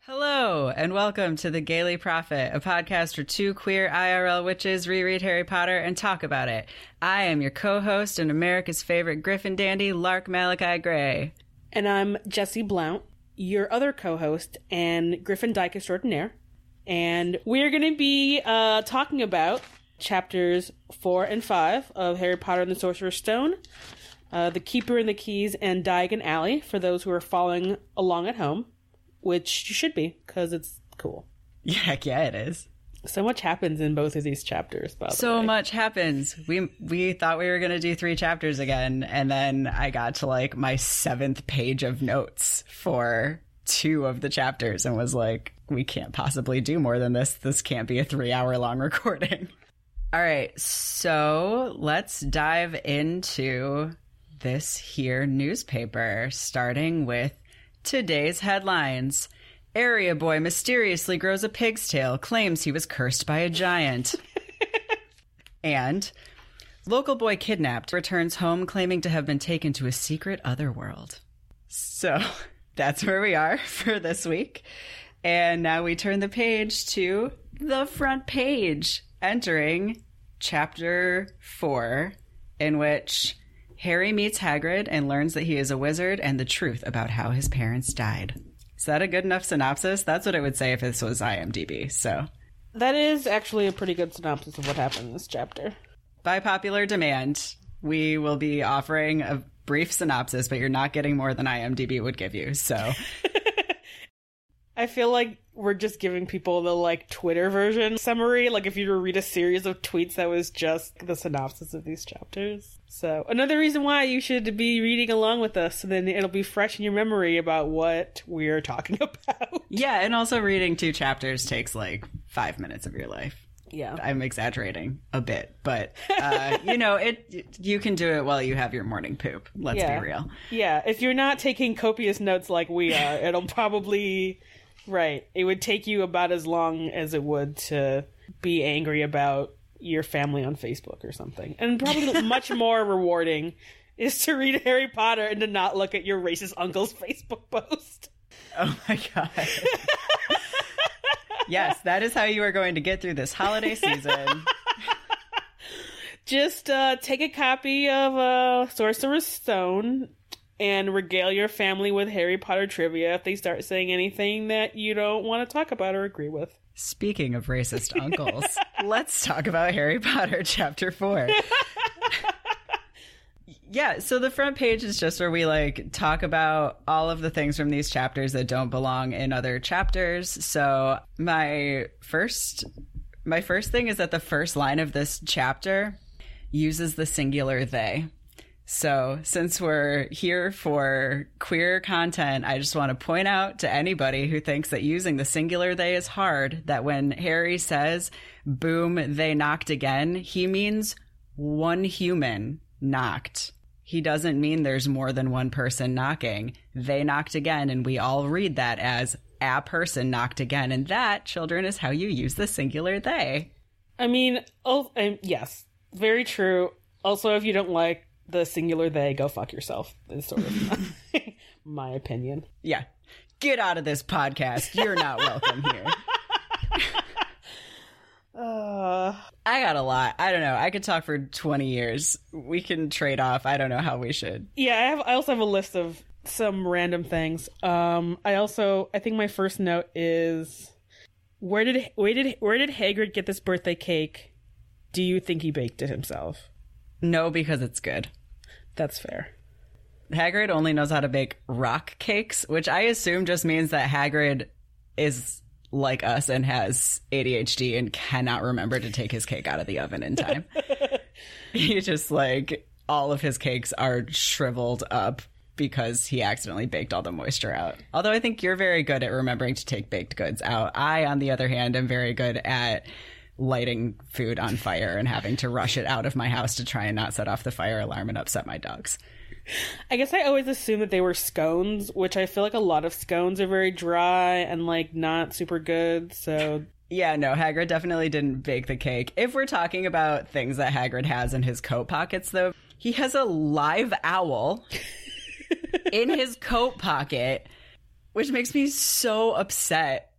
Hello, and welcome to The Gaily Prophet, a podcast where two queer IRL witches reread Harry Potter and talk about it. I am your co-host and America's favorite Gryffindandy, Lark Malachi Gray. And I'm Jesse Blount, your other co-host and Gryffindyke extraordinaire. And we're going to be talking about Chapters 4 and 5 of Harry Potter and the Sorcerer's Stone, The Keeper in the Keys, and Diagon Alley, for those who are following along at home, which you should be, because it's cool. Yeah, it is. So much happens in both of these chapters, by the way. So much happens. We thought we were going to do 3 chapters again, and then I got to, like, my 7th page of notes for 2 of the chapters and was like, we can't possibly do more than this. This can't be a 3-hour-long recording. All right, so let's dive into this here newspaper, starting with today's headlines. Area boy mysteriously grows a pig's tail, claims he was cursed by a giant. And local boy kidnapped returns home, claiming to have been taken to a secret otherworld. So that's where we are for this week. And now we turn the page to the front page. Entering Chapter 4, in which Harry meets Hagrid and learns that he is a wizard and the truth about how his parents died. Is that a good enough synopsis? That's what I would say if this was IMDb, so. That is actually a pretty good synopsis of what happened in this chapter. By popular demand, we will be offering a brief synopsis, but you're not getting more than IMDb would give you, so. I feel like we're just giving people the, like, Twitter version summary. Like, if you were to read a series of tweets, that was just the synopsis of these chapters. So, another reason why you should be reading along with us, and then it'll be fresh in your memory about what we're talking about. Yeah, and also reading 2 chapters takes, like, 5 minutes of your life. Yeah. I'm exaggerating a bit, but, you know, you can do it while you have your morning poop. Let's be real. Yeah, if you're not taking copious notes like we are, it'll probably... Right. It would take you about as long as it would to be angry about your family on Facebook or something. And probably much more rewarding is to read Harry Potter and to not look at your racist uncle's Facebook post. Oh my God. Yes, that is how you are going to get through this holiday season. Just take a copy of Sorcerer's Stone and regale your family with Harry Potter trivia if they start saying anything that you don't want to talk about or agree with. Speaking of racist uncles, let's talk about Harry Potter Chapter 4. Yeah, so the front page is just where we, like, talk about all of the things from these chapters that don't belong in other chapters. So my first thing is that the first line of this chapter uses the singular they. So since we're here for queer content, I just want to point out to anybody who thinks that using the singular they is hard, that when Harry says, boom, they knocked again, he means one human knocked. He doesn't mean there's more than one person knocking. They knocked again, and we all read that as a person knocked again. And that, children, is how you use the singular they. I mean, yes, very true. Also, if you don't like the singular they, go fuck yourself, is sort of my opinion. Yeah. Get out of this podcast. You're not welcome here. I got a lot. I don't know. I could talk for 20 years. We can trade off. I don't know how we should. Yeah, I also have a list of some random things. I think my first note is, where did Hagrid get this birthday cake? Do you think he baked it himself? No, because it's good. That's fair. Hagrid only knows how to bake rock cakes, which I assume just means that Hagrid is like us and has ADHD and cannot remember to take his cake out of the oven in time. He just, like, all of his cakes are shriveled up, because he accidentally baked all the moisture out. Although I think you're very good at remembering to take baked goods out. I, on the other hand, am very good at lighting food on fire and having to rush it out of my house to try and not set off the fire alarm and upset my dogs. I guess I always assumed that they were scones, which I feel like a lot of scones are very dry and, like, not super good, so... Yeah, no, Hagrid definitely didn't bake the cake. If we're talking about things that Hagrid has in his coat pockets, though, he has a live owl in his coat pocket, which makes me so upset.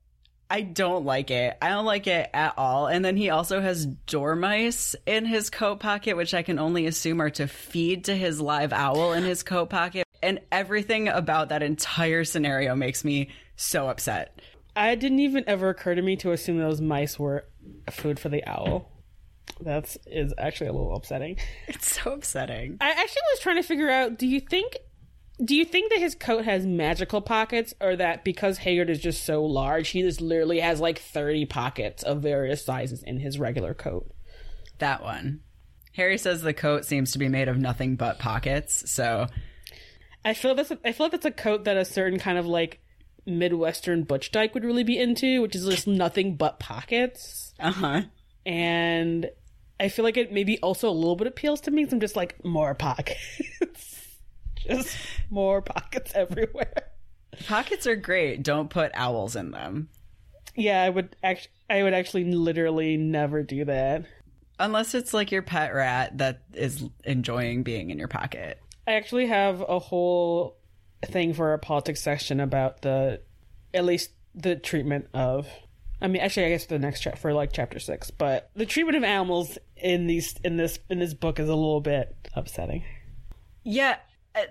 I don't like it. I don't like it at all. And then he also has dormice in his coat pocket, which I can only assume are to feed to his live owl in his coat pocket. And everything about that entire scenario makes me so upset. It didn't even ever occur to me to assume those mice were food for the owl. That is actually a little upsetting. It's so upsetting. I actually was trying to figure out, do you think that his coat has magical pockets, or that because Hagrid is just so large, he just literally has like 30 pockets of various sizes in his regular coat? That one. Harry says the coat seems to be made of nothing but pockets, so... I feel like that's a coat that a certain kind of like Midwestern butch dyke would really be into, which is just nothing but pockets. Uh-huh. And I feel like it maybe also a little bit appeals to me, because I'm just like, more pockets. Just more pockets everywhere. Pockets are great. Don't put owls in them. Yeah, I would actually literally never do that. Unless it's like your pet rat that is enjoying being in your pocket. I actually have a whole thing for our politics section about at least the treatment of... I mean, actually, I guess the next chapter, for like chapter 6, but the treatment of animals in this book is a little bit upsetting. Yeah.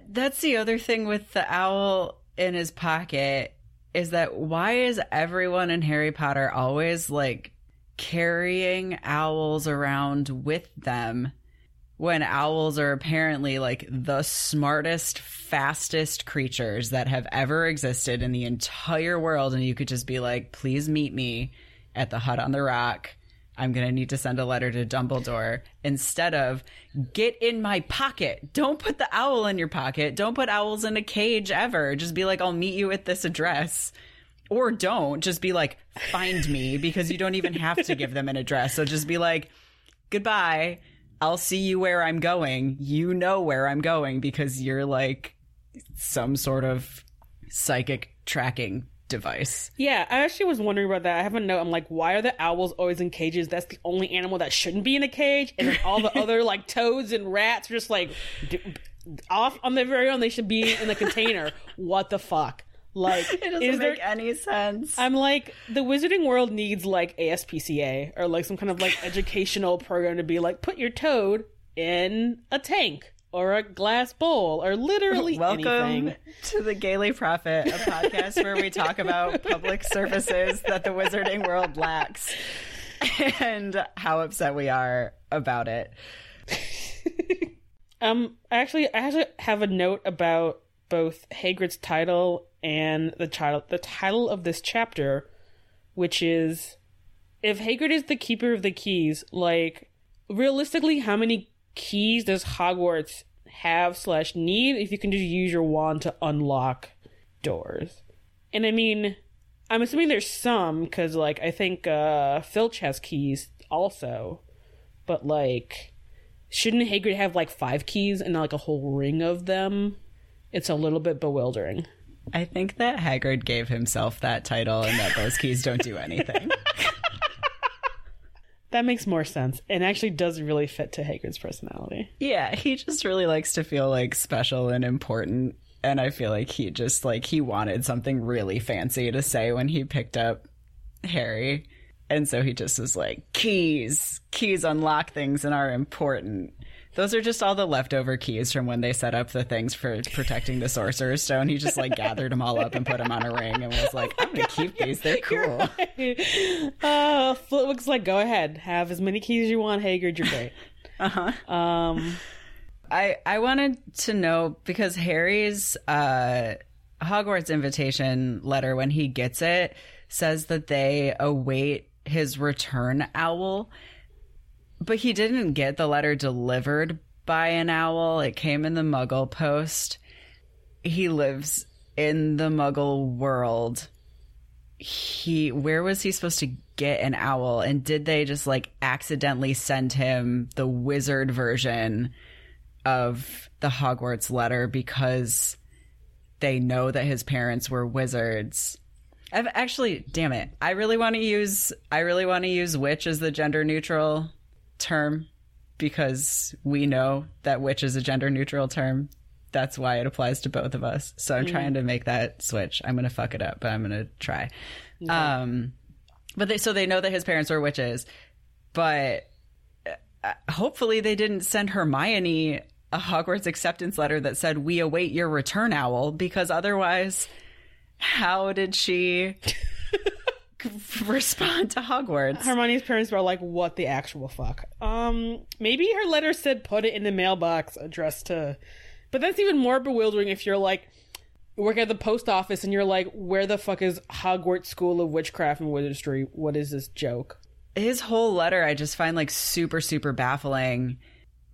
That's the other thing with the owl in his pocket, is that why is everyone in Harry Potter always like carrying owls around with them, when owls are apparently like the smartest, fastest creatures that have ever existed in the entire world? And you could just be like, please meet me at the hut on the rock. I'm going to need to send a letter to Dumbledore, instead of get in my pocket. Don't put the owl in your pocket. Don't put owls in a cage ever. Just be like, I'll meet you at this address. Or don't. Just be like, find me, because you don't even have to give them an address. So just be like, goodbye. I'll see you where I'm going. You know where I'm going because you're like some sort of psychic tracking device. Yeah, I actually was wondering about that. I have a note. I'm like, why are the owls always in cages? That's the only animal that shouldn't be in a cage. And then all the other like toads and rats are just like off on their very own. They should be in the container. What the fuck? Like, it doesn't make any sense. I'm like, the wizarding world needs like ASPCA or like some kind of like educational program to be like, put your toad in a tank or a glass bowl, or literally welcome anything. Welcome to The Gaily Prophet, a podcast where we talk about public services that the wizarding world lacks and how upset we are about it. I actually have a note about both Hagrid's title and the title of this chapter, which is, if Hagrid is the keeper of the keys, like, realistically, how many keys does Hogwarts have / need if you can just use your wand to unlock doors? And I mean, I'm assuming there's some, because like I think Filch has keys also, but like, shouldn't Hagrid have like 5 keys and like a whole ring of them? It's a little bit bewildering. I think that Hagrid gave himself that title and that those keys don't do anything. That makes more sense, and actually does really fit to Hagrid's personality. Yeah, he just really likes to feel like special and important, and I feel like he just like, he wanted something really fancy to say when he picked up Harry, and so he just was like, keys unlock things and are important. Those are just all the leftover keys from when they set up the things for protecting the Sorcerer's Stone. He just like gathered them all up and put them on a ring and was like, I'm gonna keep these, they're cool. Flitwick's like, go ahead, have as many keys as you want, Hagrid, you're great. Uh-huh. I wanted to know, because Harry's Hogwarts invitation letter, when he gets it, says that they await his return owl, but he didn't get the letter delivered by an owl. It came in the Muggle post. he lives in the Muggle world. Where was he supposed to get an owl? And did they just like accidentally send him the wizard version of the Hogwarts letter because they know that his parents were wizards? I've actually, damn it. I really want to use witch as the gender neutral term because we know that witch is a gender neutral term. That's why it applies to both of us. So I'm trying to make that switch. I'm going to fuck it up, but I'm going to try. Yeah. So they know that his parents were witches, but hopefully they didn't send Hermione a Hogwarts acceptance letter that said, "We await your return, owl," because otherwise, how did she respond to Hogwarts? Hermione's parents were like, what the actual fuck? Maybe her letter said, put it in the mailbox addressed to... But that's even more bewildering if you're like, work at the post office and you're like, where the fuck is Hogwarts School of Witchcraft and Wizardry? What is this joke? His whole letter I just find like super, super baffling,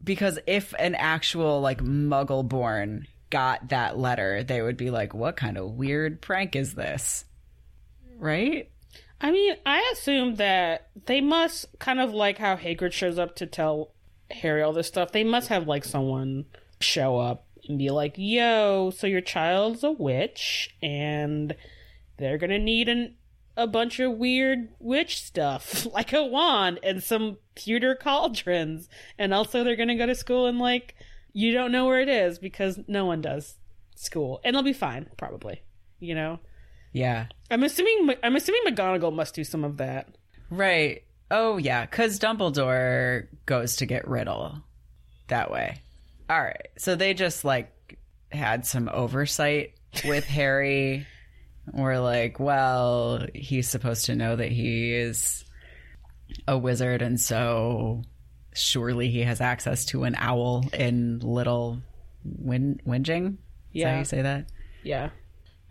because if an actual like Muggle born got that letter, they would be like, what kind of weird prank is this? Right? I mean, I assume that they must, kind of like how Hagrid shows up to tell Harry all this stuff, they must have like someone show up and be like, yo, so your child's a witch and they're gonna need a bunch of weird witch stuff, like a wand and some pewter cauldrons, and also they're gonna go to school and like, you don't know where it is because no one does school, and they'll be fine probably, you know? Yeah, I'm assuming McGonagall must do some of that, right? Oh yeah, because Dumbledore goes to get Riddle that way. All right, so they just, like, had some oversight with Harry. We're like, well, he's supposed to know that he is a wizard, and so surely he has access to an owl in Little Whinging? Is that how you say that? Yeah.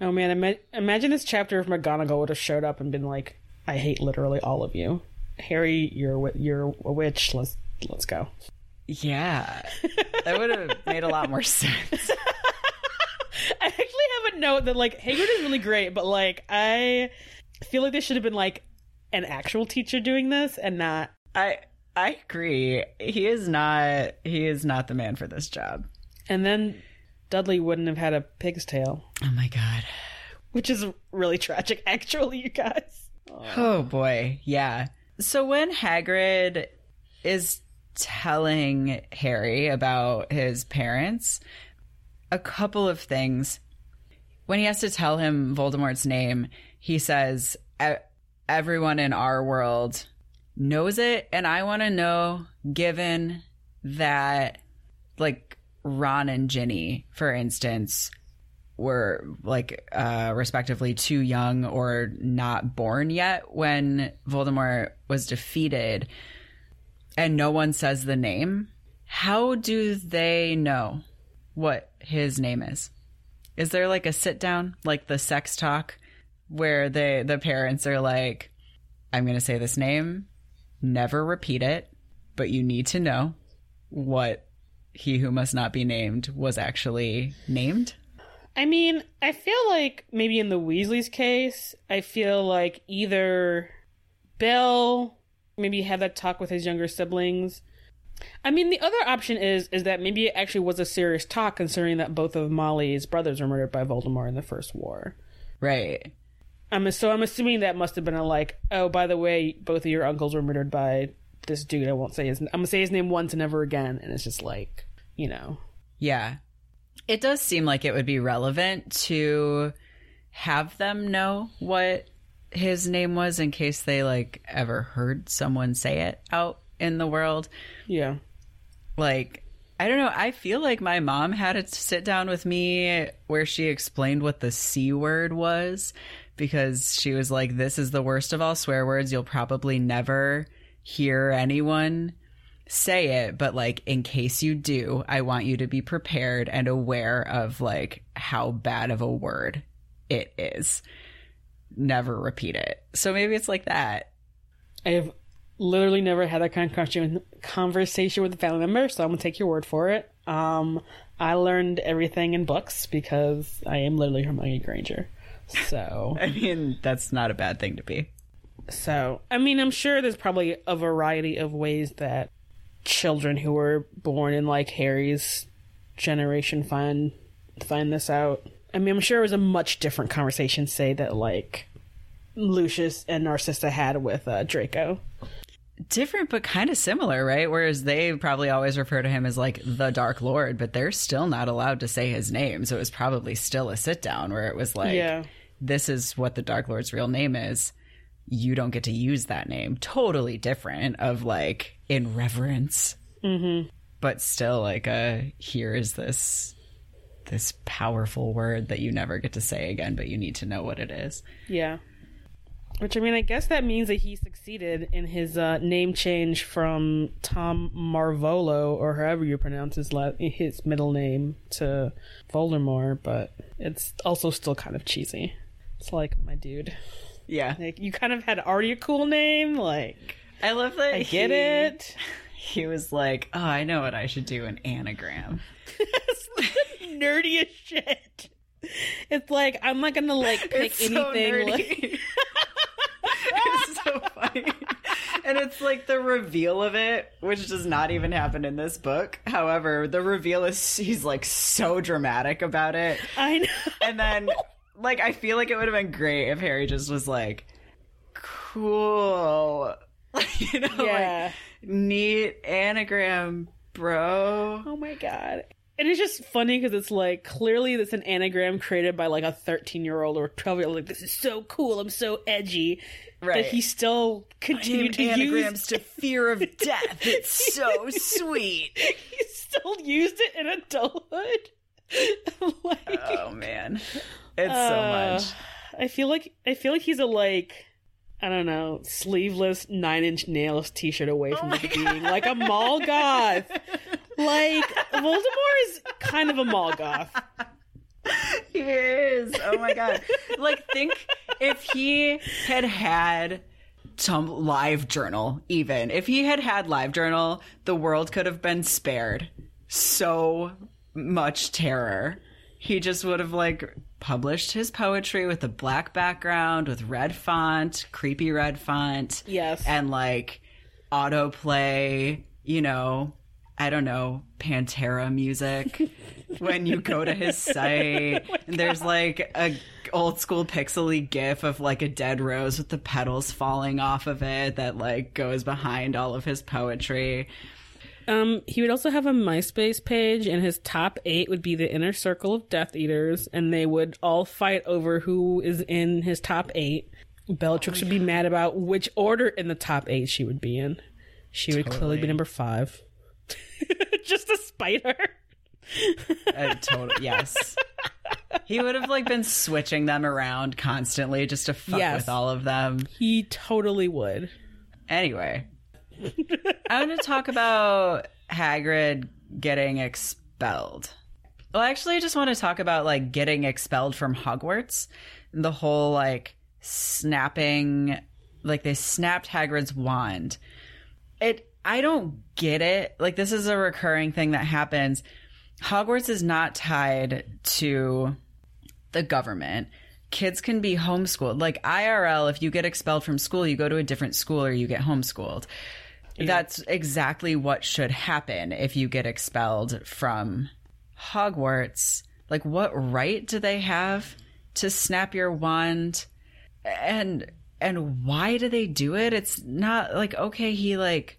Oh, man, imagine this chapter if McGonagall would have showed up and been like, I hate literally all of you. Harry, you're a witch. Let's go. Yeah, that would have made a lot more sense. I actually have a note that, like, Hagrid is really great, but, like, I feel like this should have been, like, an actual teacher doing this and not... I agree. He is not the man for this job. And then Dudley wouldn't have had a pig's tail. Oh, my God. Which is really tragic, actually, you guys. Oh boy. Yeah. So when Hagrid is... telling Harry about his parents, a couple of things. When he has to tell him Voldemort's name, he says, everyone in our world knows it, and I want to know, given that, like, Ron and Ginny, for instance, were, like, respectively too young or not born yet when Voldemort was defeated, and no one says the name, how do they know what his name is? Is there like a sit down, like the sex talk, where the parents are like, I'm going to say this name, never repeat it, but you need to know what he who must not be named was actually named? I mean, I feel like maybe in the Weasleys' case, I feel like either Bill... maybe have that talk with his younger siblings. I mean, the other option is that maybe it actually was a serious talk, considering that both of Molly's brothers were murdered by Voldemort in the First War. Right. So I'm assuming that must have been a like, oh, by the way, both of your uncles were murdered by this dude. I won't say his name. I'm going to say his name once and never again. And it's just like, you know. Yeah. It does seem like it would be relevant to have them know what his name was, in case they like ever heard someone say it out in the world. Yeah. Like, I don't know. I feel like my mom had a sit down with me where she explained what the C word was, because she was like, this is the worst of all swear words. You'll probably never hear anyone say it, but like, in case you do, I want you to be prepared and aware of like how bad of a word it is. Never repeat it. So maybe it's like that. I have literally never had that kind of conversation with a family member, so I'm gonna take your word for it. I learned everything in books because I am literally Hermione Granger. So I mean, that's not a bad thing to be. So, I mean, I'm sure there's probably a variety of ways that children who were born in, like, Harry's generation find this out. I mean, I'm sure it was a much different conversation, say, that, like, Lucius and Narcissa had with Draco. Different, but kind of similar, right? Whereas they probably always refer to him as, like, the Dark Lord, but they're still not allowed to say his name, so it was probably still a sit-down where it was like, yeah, this is what the Dark Lord's real name is. You don't get to use that name. Totally different of, like, in reverence. Mm-hmm. But still, like, here is this powerful word that you never get to say again, but you need to know what it is. Yeah. Which, I mean, I guess that means that he succeeded in his name change from Tom Marvolo, or however you pronounce his middle name, to Voldemort, but it's also still kind of cheesy. It's like, my dude. Yeah. Like, you kind of had already a cool name, like... I love that I get it. He was like, oh, I know what I should do, an anagram. It's the nerdiest shit. It's like, I'm not gonna, like, pick anything. So nerdy. Like... It's so funny. And it's like the reveal of it, which does not even happen in this book. However, the reveal is, he's like so dramatic about it. I know. And then, like, I feel like it would have been great if Harry just was like, cool. You know, yeah. Like, neat anagram, bro. Oh my god. And it's just funny because it's like, clearly that's an anagram created by like a 13-year-old or 12-year-old. Like, this is so cool. I'm so edgy. Right. That he still continued to anagrams use to fear of death. It's so sweet. He still used it in adulthood. Like, oh man, it's so much. I feel like he's a, like, I don't know, sleeveless 9-inch nails t-shirt away from being like a mall goth. Like, Voldemort is kind of a mall goth. He is. Oh my god. Like, think if he had some LiveJournal, even. If he had LiveJournal, the world could have been spared so much terror. He just would have, like, published his poetry with a black background, with red font, creepy red font. Yes. And, like, autoplay, you know, I don't know, Pantera music when you go to his site. Oh, and there's, like, a old school pixely gif of, like, a dead rose with the petals falling off of it that, like, goes behind all of his poetry. He would also have a MySpace page, and his top 8 would be the inner circle of Death Eaters, and they would all fight over who is in his top 8. Bellatrix would be mad about which order in the top 8 she would be in. She would clearly be number 5. Just to spite her. Totally, yes. He would have, like, been switching them around constantly just to fuck with all of them. He totally would. Anyway. I'm going to talk about Hagrid getting expelled. Well, actually, I just want to talk about, like, getting expelled from Hogwarts. The whole, like, snapping, like, they snapped Hagrid's wand. I don't get it. Like, this is a recurring thing that happens. Hogwarts is not tied to the government. Kids can be homeschooled. Like, IRL, if you get expelled from school, you go to a different school or you get homeschooled. Yeah. That's exactly what should happen if you get expelled from Hogwarts. Like, what right do they have to snap your wand? And why do they do it? It's not like, okay, he, like,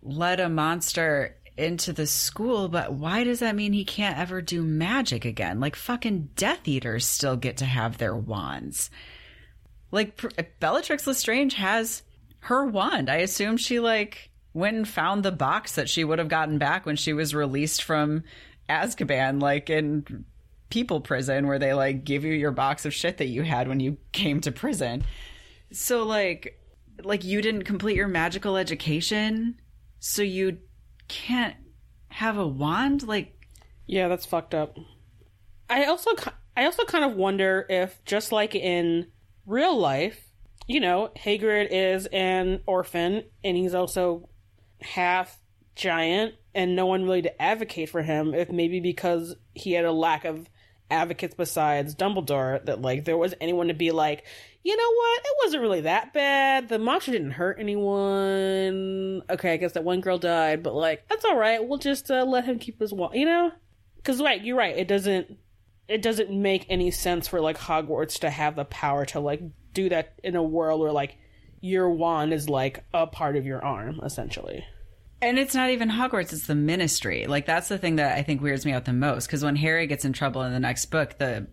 led a monster into the school, but why does that mean he can't ever do magic again? Like, fucking Death Eaters still get to have their wands. Like, Bellatrix Lestrange has her wand. I assume she, like, went and found the box that she would have gotten back when she was released from Azkaban, like in People Prison, where they, like, give you your box of shit that you had when you came to prison. So, like you didn't complete your magical education, so you can't have a wand? Like, yeah, that's fucked up. I also kind of wonder if, just like in real life, you know, Hagrid is an orphan, and he's also half giant, and no one really to advocate for him, if maybe because he had a lack of advocates besides Dumbledore, that, like, there was anyone to be like, you know what, it wasn't really that bad, the monster didn't hurt anyone, okay, I guess that one girl died, but, like, that's alright, we'll just let him keep his wall, you know? Because, right, you're right, it doesn't make any sense for, like, Hogwarts to have the power to, like, do that in a world where, like, your wand is, like, a part of your arm, essentially. And it's not even Hogwarts, it's the Ministry. Like, that's the thing that I think weirds me out the most, because when Harry gets in trouble in the next book, the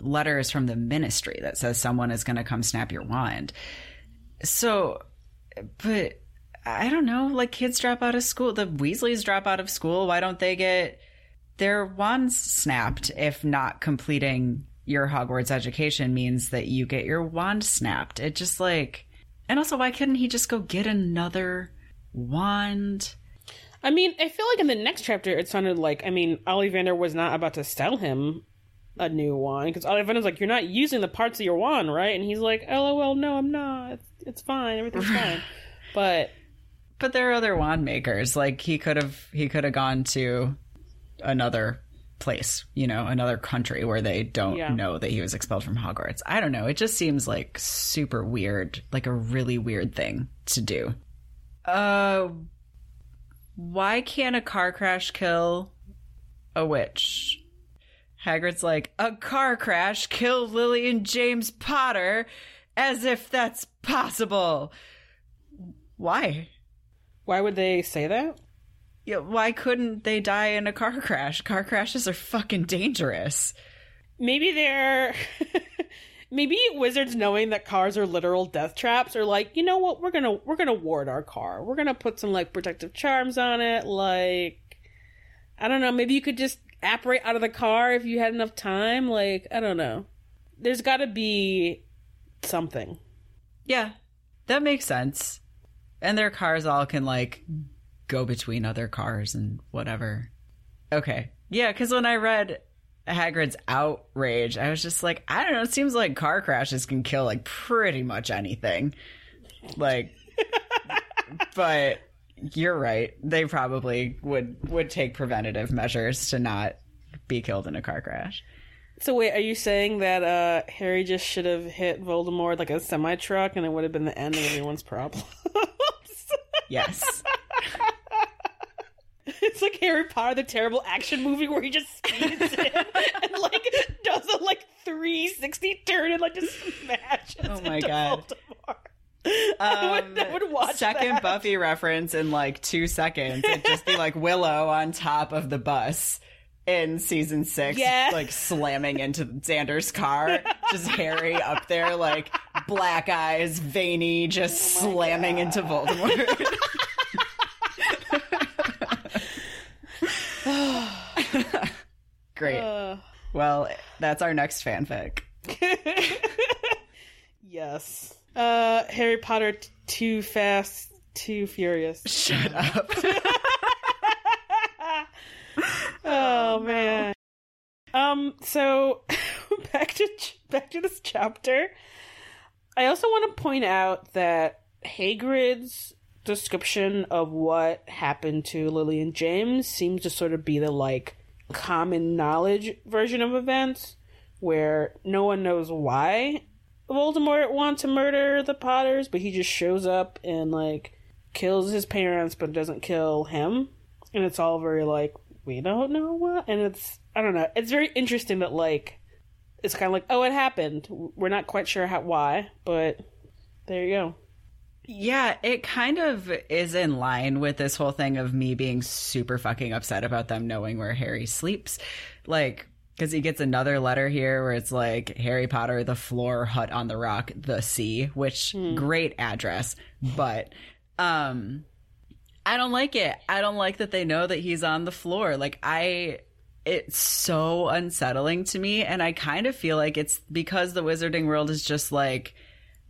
letter is from the Ministry that says someone is going to come snap your wand. So, but I don't know, like, kids drop out of school, the Weasleys drop out of school, why don't they get their wands snapped if not completing your Hogwarts education means that you get your wand snapped? It just, like... And also, why couldn't he just go get another... wand? I mean, I feel like in the next chapter it sounded like, I mean, Ollivander was not about to sell him a new wand, because Ollivander's like, you're not using the parts of your wand, right? And he's like, lol, no, I'm not, it's fine, everything's fine. But there are other wand makers. Like, he could have gone to another place, you know, another country where they don't know that he was expelled from Hogwarts. I don't know, it just seems like super weird, like a really weird thing to do. Why can't a car crash kill a witch? Hagrid's like, a car crash killed Lily and James Potter, as if that's possible. Why? Why would they say that? Yeah, why couldn't they die in a car crash? Car crashes are fucking dangerous. Maybe they're... Maybe wizards, knowing that cars are literal death traps, are like, you know what, we're gonna ward our car. We're gonna put some, like, protective charms on it. Like, I don't know, maybe you could just apparate out of the car if you had enough time. Like, I don't know. There's gotta be something. Yeah, that makes sense. And their cars all can, like, go between other cars and whatever. Okay. Yeah, because when I read Hagrid's outrage, I was just like, I don't know, it seems like car crashes can kill, like, pretty much anything, like. But you're right, they probably would take preventative measures to not be killed in a car crash. So wait, are you saying that Harry just should have hit Voldemort like a semi-truck and it would have been the end of everyone's problems? Yes. It's like Harry Potter, the terrible action movie, where he just speeds in and, like, does a, like, 360 turn and, like, just smashes. Oh my god! Voldemort. I would watch second that. Buffy reference in, like, 2 seconds. It'd just be like Willow on top of the bus in season 6, like, slamming into Xander's car. Just Harry up there, like, black eyes, veiny, just slamming into Voldemort. Great. Well, that's our next fanfic. Yes. Harry Potter, Too Fast, Too Furious. Shut up. Oh, man. So back to this chapter. I also want to point out that Hagrid's description of what happened to Lily and James seems to sort of be the, like, common knowledge version of events, where no one knows why Voldemort wants to murder the Potters, but he just shows up and, like, kills his parents but doesn't kill him. And it's all very, like, we don't know what, and it's, I don't know, it's very interesting that, like, it's kind of like, oh, it happened, we're not quite sure why, but there you go. Yeah, it kind of is in line with this whole thing of me being super fucking upset about them knowing where Harry sleeps. Like, because he gets another letter here where it's like, Harry Potter, the floor, hut on the rock, the sea, which great address. But I don't like it. I don't like that they know that he's on the floor. Like, it's so unsettling to me. And I kind of feel like it's because the wizarding world is just like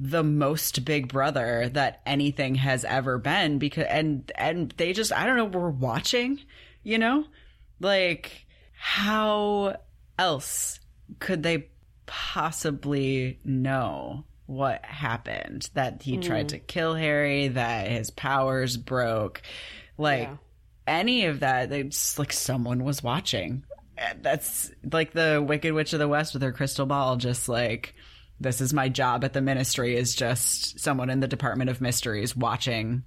the most Big Brother that anything has ever been, because and they just, I don't know, we're watching, you know? Like, how else could they possibly know what happened? That he tried to kill Harry, that his powers broke. Like, any of that. It's like someone was watching. That's like the Wicked Witch of the West with her crystal ball, just like, this is my job at the Ministry, is just someone in the Department of Mysteries watching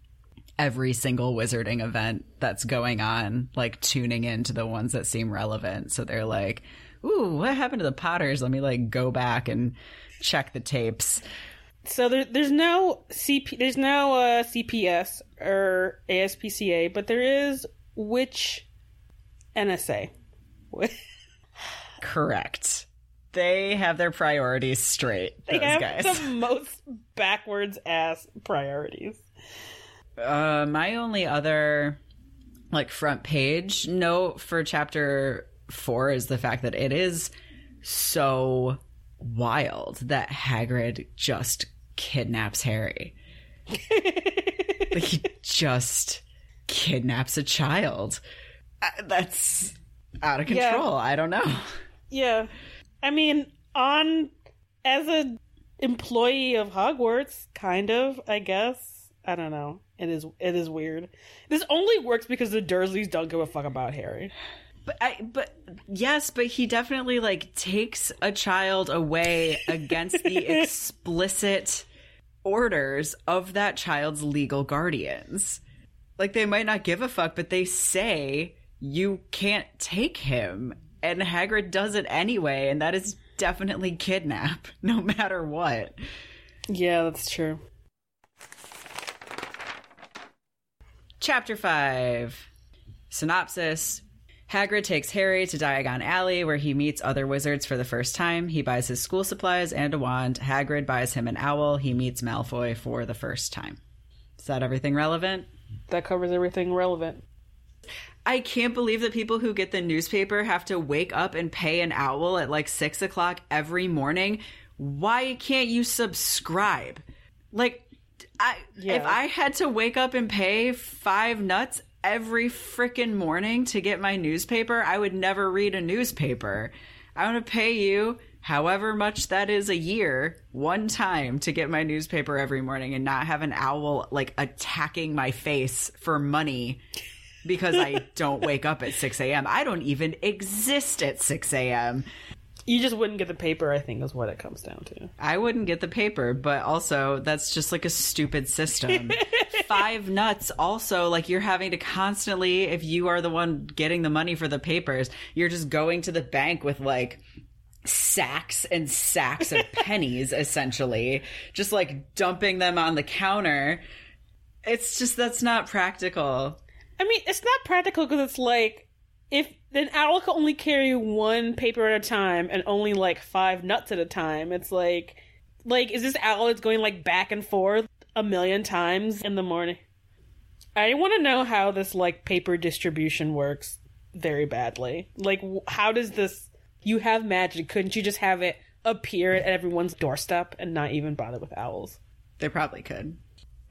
every single wizarding event that's going on, like tuning into the ones that seem relevant. So they're like, ooh, what happened to the Potters? Let me like go back and check the tapes. So there's no CPS or ASPCA, but there is Witch NSA. Correct. They have their priorities straight. They have guys. The most backwards ass priorities. My only other like front page note for chapter 4 is the fact that it is so wild that Hagrid just kidnaps Harry. Like, he just kidnaps a child. That's out of control. Yeah. I don't know. Yeah. I mean, as an employee of Hogwarts, kind of, I guess. I don't know. It is weird. This only works because the Dursleys don't give a fuck about Harry. But he definitely like takes a child away against the explicit orders of that child's legal guardians. Like, they might not give a fuck, but they say you can't take him. And Hagrid does it anyway, and that is definitely kidnap, no matter what. Yeah, that's true. Chapter 5. Synopsis. Hagrid takes Harry to Diagon Alley, where he meets other wizards for the first time. He buys his school supplies and a wand. Hagrid buys him an owl. He meets Malfoy for the first time. Is that everything relevant? That covers everything relevant. I can't believe that people who get the newspaper have to wake up and pay an owl at like 6:00 every morning. Why can't you subscribe? Like, if I had to wake up and pay 5 nuts every frickin' morning to get my newspaper, I would never read a newspaper. I want to pay you however much that is a year, one time, to get my newspaper every morning and not have an owl like attacking my face for money. Because I don't wake up at 6 a.m. I don't even exist at 6 a.m. You just wouldn't get the paper, I think, is what it comes down to. I wouldn't get the paper, but also that's just like a stupid system. 5 nuts also, like, you're having to constantly, if you are the one getting the money for the papers, you're just going to the bank with like sacks and sacks of pennies, essentially. Just like dumping them on the counter. It's just, that's not practical. I mean, it's not practical because it's like, if an owl can only carry one paper at a time and only like 5 nuts at a time, it's like is this owl that's going like back and forth 1,000,000 times in the morning? I want to know how this like paper distribution works very badly. Like, how does this? You have magic, couldn't you just have it appear at everyone's doorstep and not even bother with owls? They probably could.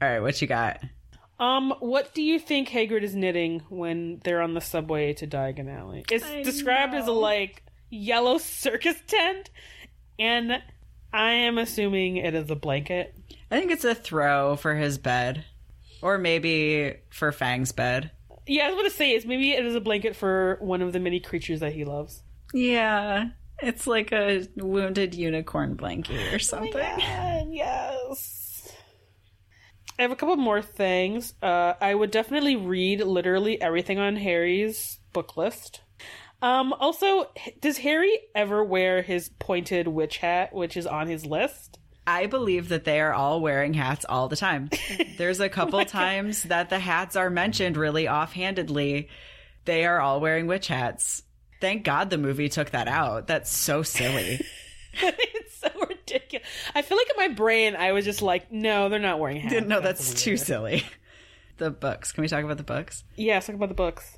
All right, what you got? What do you think Hagrid is knitting when they're on the subway to Diagon Alley? It's described as a, like, yellow circus tent, and I am assuming it is a blanket. I think it's a throw for his bed, or maybe for Fang's bed. Yeah, I was going to say, maybe it is a blanket for one of the many creatures that he loves. Yeah, it's like a wounded unicorn blanket or something. Oh, yes. I have a couple more things. I would definitely read literally everything on Harry's book list. Also, does Harry ever wear his pointed witch hat, which is on his list? I believe that they are all wearing hats all the time. There's a couple times that the hats are mentioned really offhandedly. They are all wearing witch hats. Thank God the movie took that out. That's so silly. It's so ridiculous. I feel like in my brain I was just like, no, they're not wearing hats. No, that's too silly. The books. Can we talk about the books? Yeah, let's talk about the books.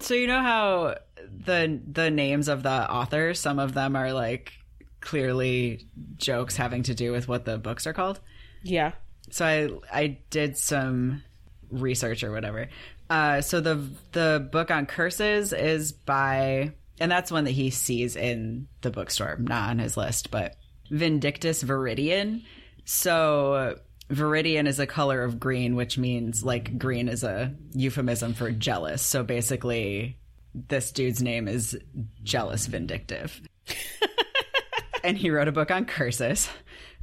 So you know how the names of the authors, some of them are like clearly jokes having to do with what the books are called? Yeah. So I did some research or whatever. So the book on curses is by... And that's one that he sees in the bookstore, not on his list, but Vindictus Viridian. So Viridian is a color of green, which means, like, green is a euphemism for jealous. So basically, this dude's name is Jealous Vindictive. And he wrote a book on curses.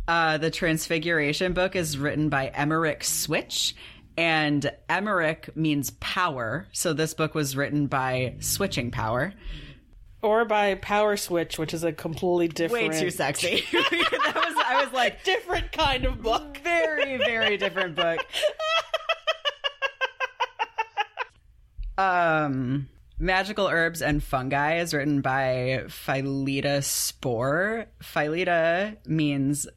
The Transfiguration book is written by Emmerich Switch, and Emmerich means power. So this book was written by Switching Power. Or by Power Switch, which is a completely different... Way too sexy. I was like... Different kind of book. Very, very different book. Magical Herbs and Fungi is written by Philida Spohr. Philida means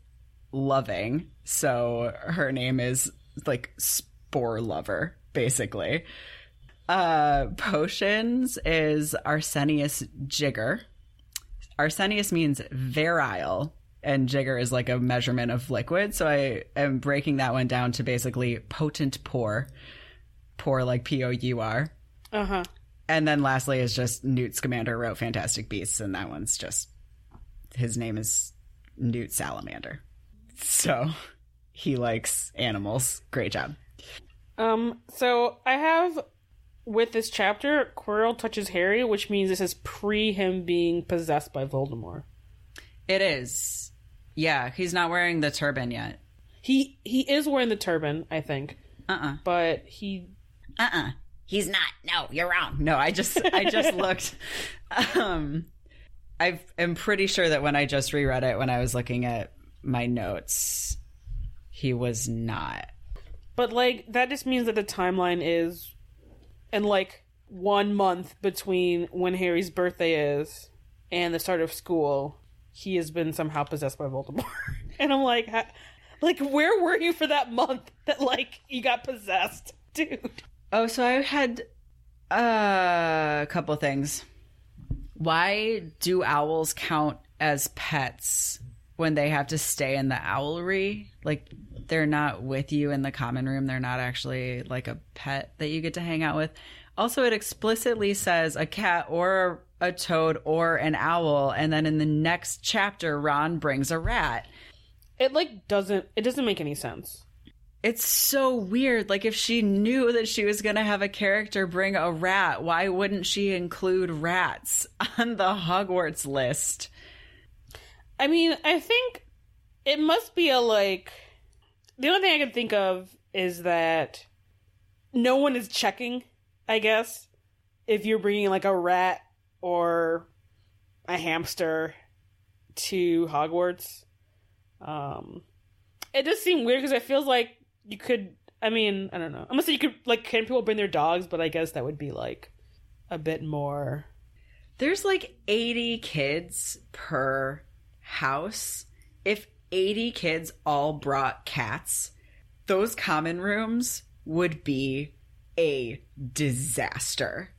loving, so her name is, like, Spohr Lover, basically. Potions is Arsenius Jigger. Arsenius means virile, and Jigger is like a measurement of liquid. So I am breaking that one down to basically potent pour. Pour like P-O-U-R. Uh-huh. And then lastly is just Newt Scamander wrote Fantastic Beasts, and that one's just... His name is Newt Salamander. So he likes animals. Great job. So I have... With this chapter, Quirrell touches Harry, which means this is pre him being possessed by Voldemort. It is. Yeah, he's not wearing the turban yet. He is wearing the turban, I think. But he... He's not. No, you're wrong. No, I just looked. I am pretty sure that when I just reread it, when I was looking at my notes, he was not. But, like, that just means that the timeline is... And, like, 1 month between when Harry's birthday is and the start of school, he has been somehow possessed by Voldemort. And I'm like, where were you for that month that, like, you got possessed? Dude. Oh, so I had a couple of things. Why do owls count as pets when they have to stay in the owlery? Like... They're not with you in the common room. They're not actually like a pet that you get to hang out with. Also, it explicitly says a cat or a toad or an owl. And then in the next chapter, Ron brings a rat. It doesn't make any sense. It's so weird. Like, if she knew that she was going to have a character bring a rat, why wouldn't she include rats on the Hogwarts list? I mean, I think it must be a, like... The only thing I can think of is that no one is checking, I guess, if you're bringing, like, a rat or a hamster to Hogwarts. It does seem weird because it feels like you could, I mean, I don't know. Unless you could, like, can people bring their dogs? But I guess that would be, like, a bit more. There's, like, 80 kids per house. If 80 kids all brought cats, those common rooms would be a disaster.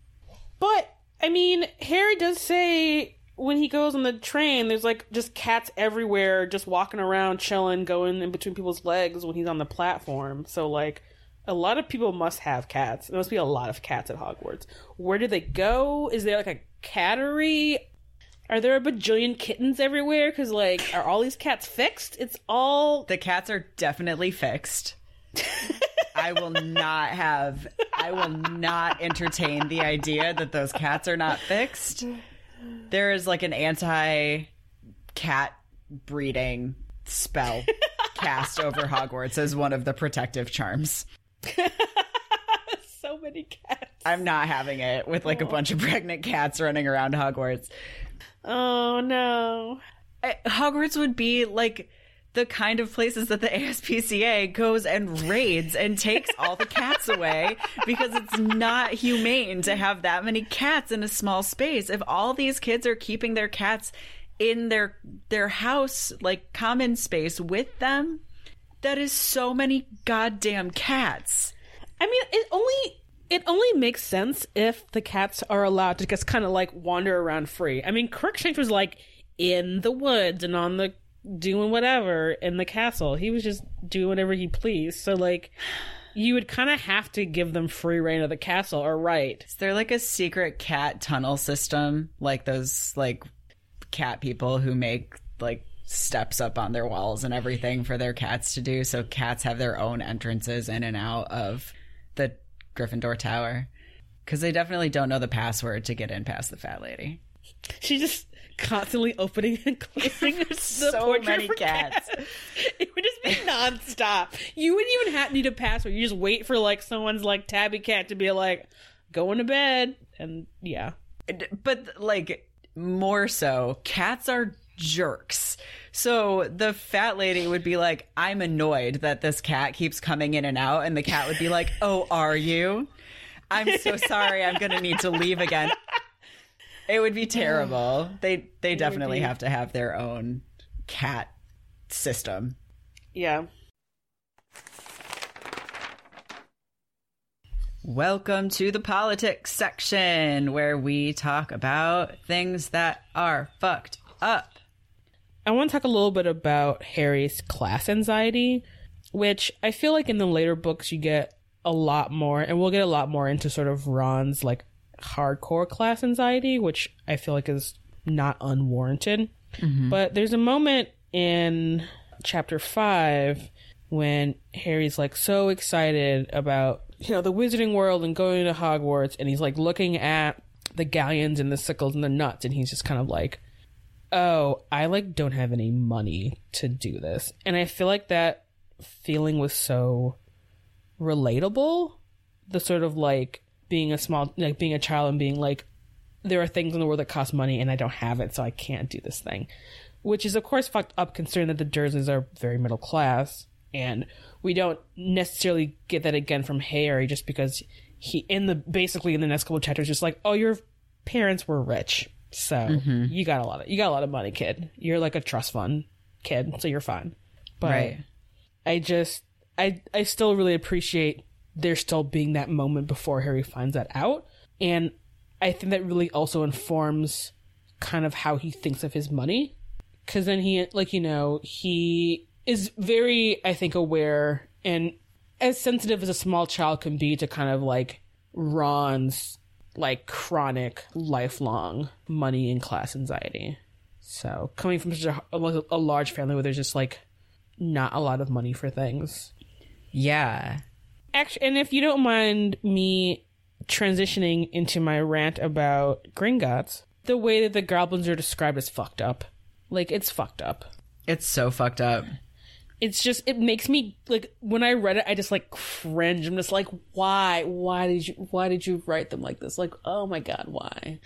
But, I mean, Harry does say when he goes on the train, there's, like, just cats everywhere, just walking around, chilling, going in between people's legs when he's on the platform. So, like, a lot of people must have cats. There must be a lot of cats at Hogwarts. Where do they go? Is there, like, a cattery? Are there a bajillion kittens everywhere? Because, like, are all these cats fixed? It's all... The cats are definitely fixed. I will not entertain the idea that those cats are not fixed. There is, like, an anti-cat breeding spell cast over Hogwarts as one of the protective charms. So many cats. I'm not having it with, like, a bunch of pregnant cats running around Hogwarts. Oh, no. Hogwarts would be, like, the kind of places that the ASPCA goes and raids and takes all the cats away because it's not humane to have that many cats in a small space. If all these kids are keeping their cats in their house, like, common space with them, that is so many goddamn cats. I mean, it only makes sense if the cats are allowed to just kind of, like, wander around free. I mean, Crookshanks was, like, in the woods and on the... doing whatever in the castle. He was just doing whatever he pleased. So, like, you would kind of have to give them free reign of the castle, or right. Is there, like, a secret cat tunnel system? Like, those, like, cat people who make, like, steps up on their walls and everything for their cats to do. So cats have their own entrances in and out of the Gryffindor Tower, because they definitely don't know the password to get in past the fat lady. She just constantly opening and closing the so many cats. It would just be nonstop. You wouldn't even need a password. You just wait for like someone's like tabby cat to be like going to bed, and yeah. But like more so, cats are jerks. So the fat lady would be like, "I'm annoyed that this cat keeps coming in and out," and the cat would be like, "Oh, are you? I'm so sorry. I'm gonna need to leave again." It would be terrible. They definitely have to have their own cat system. Yeah. Welcome to the politics section, where we talk about things that are fucked up. I want to talk a little bit about Harry's class anxiety, which I feel like in the later books you get a lot more, and we'll get a lot more into sort of Ron's like hardcore class anxiety, which I feel like is not unwarranted. Mm-hmm. But there's a moment in chapter 5 when Harry's like so excited about, you know, the wizarding world and going to Hogwarts, and he's like looking at the galleons and the sickles and the nuts, and he's just kind of like, oh, I like don't have any money to do this. And I feel like that feeling was so relatable, the sort of like being a child and being like, there are things in the world that cost money and I don't have it, so I can't do this thing, which is of course fucked up considering that the Dursleys are very middle class, and we don't necessarily get that again from Harry, just because he in the next couple of chapters just like, oh, your parents were rich, so mm-hmm. you got a lot of money, kid. You're like a trust fund kid, so you're fine. But right. I still really appreciate there still being that moment before Harry finds that out. And I think that really also informs kind of how he thinks of his money. Because then he, like, you know, he is very, I think, aware and as sensitive as a small child can be to kind of like Ron's like chronic lifelong money and class anxiety. So coming from such a large family where there's just like not a lot of money for things. Yeah. Actually, and if you don't mind me transitioning into my rant about Gringotts, the way that the goblins are described is fucked up. Like, it's fucked up. It's so fucked up. It's just, it makes me, like, when I read it, I just, like, cringe. I'm just like, why? Why did you write them like this? Like, oh my God, why?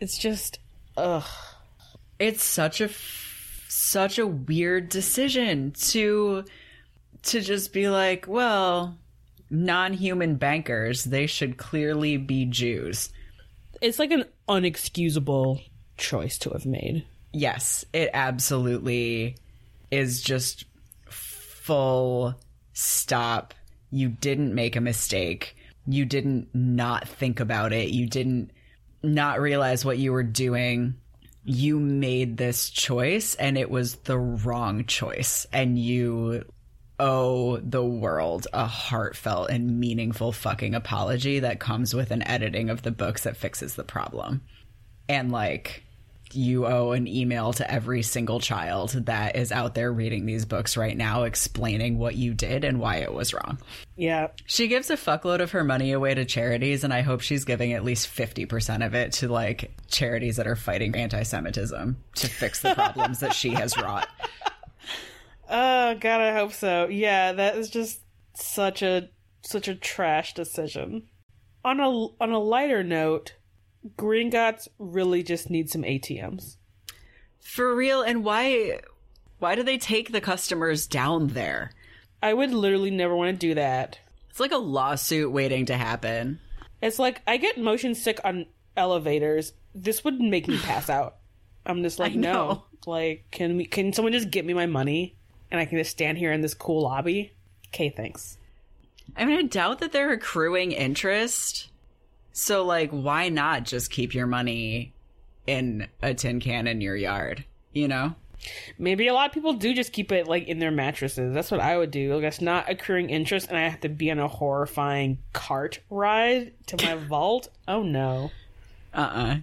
It's just, ugh. It's such a weird decision to just be like, well, non-human bankers, they should clearly be Jews. It's like an unexcusable choice to have made. Yes, it absolutely is just full stop. You didn't make a mistake. You didn't not think about it. You didn't not realize what you were doing. You made this choice, and it was the wrong choice, and you owe the world a heartfelt and meaningful fucking apology that comes with an editing of the books that fixes the problem. And like, you owe an email to every single child that is out there reading these books right now explaining what you did and why it was wrong. Yeah. She gives a fuckload of her money away to charities, and I hope she's giving at least 50% of it to like charities that are fighting anti-Semitism to fix the problems that she has wrought. Oh, God, I hope so. Yeah, that is just such a trash decision. On a lighter note, Gringotts really just need some ATMs. For real, and why do they take the customers down there? I would literally never want to do that. It's like a lawsuit waiting to happen. It's like, I get motion sick on elevators. This would make me pass out. I'm just like, no. Like, can someone just get me my money? And I can just stand here in this cool lobby. Okay, thanks. I mean, I doubt that they're accruing interest. So, like, why not just keep your money in a tin can in your yard, you know? Maybe a lot of people do just keep it, like, in their mattresses. That's what I would do. Like, it's not accruing interest, and I have to be on a horrifying cart ride to my vault. Oh, no.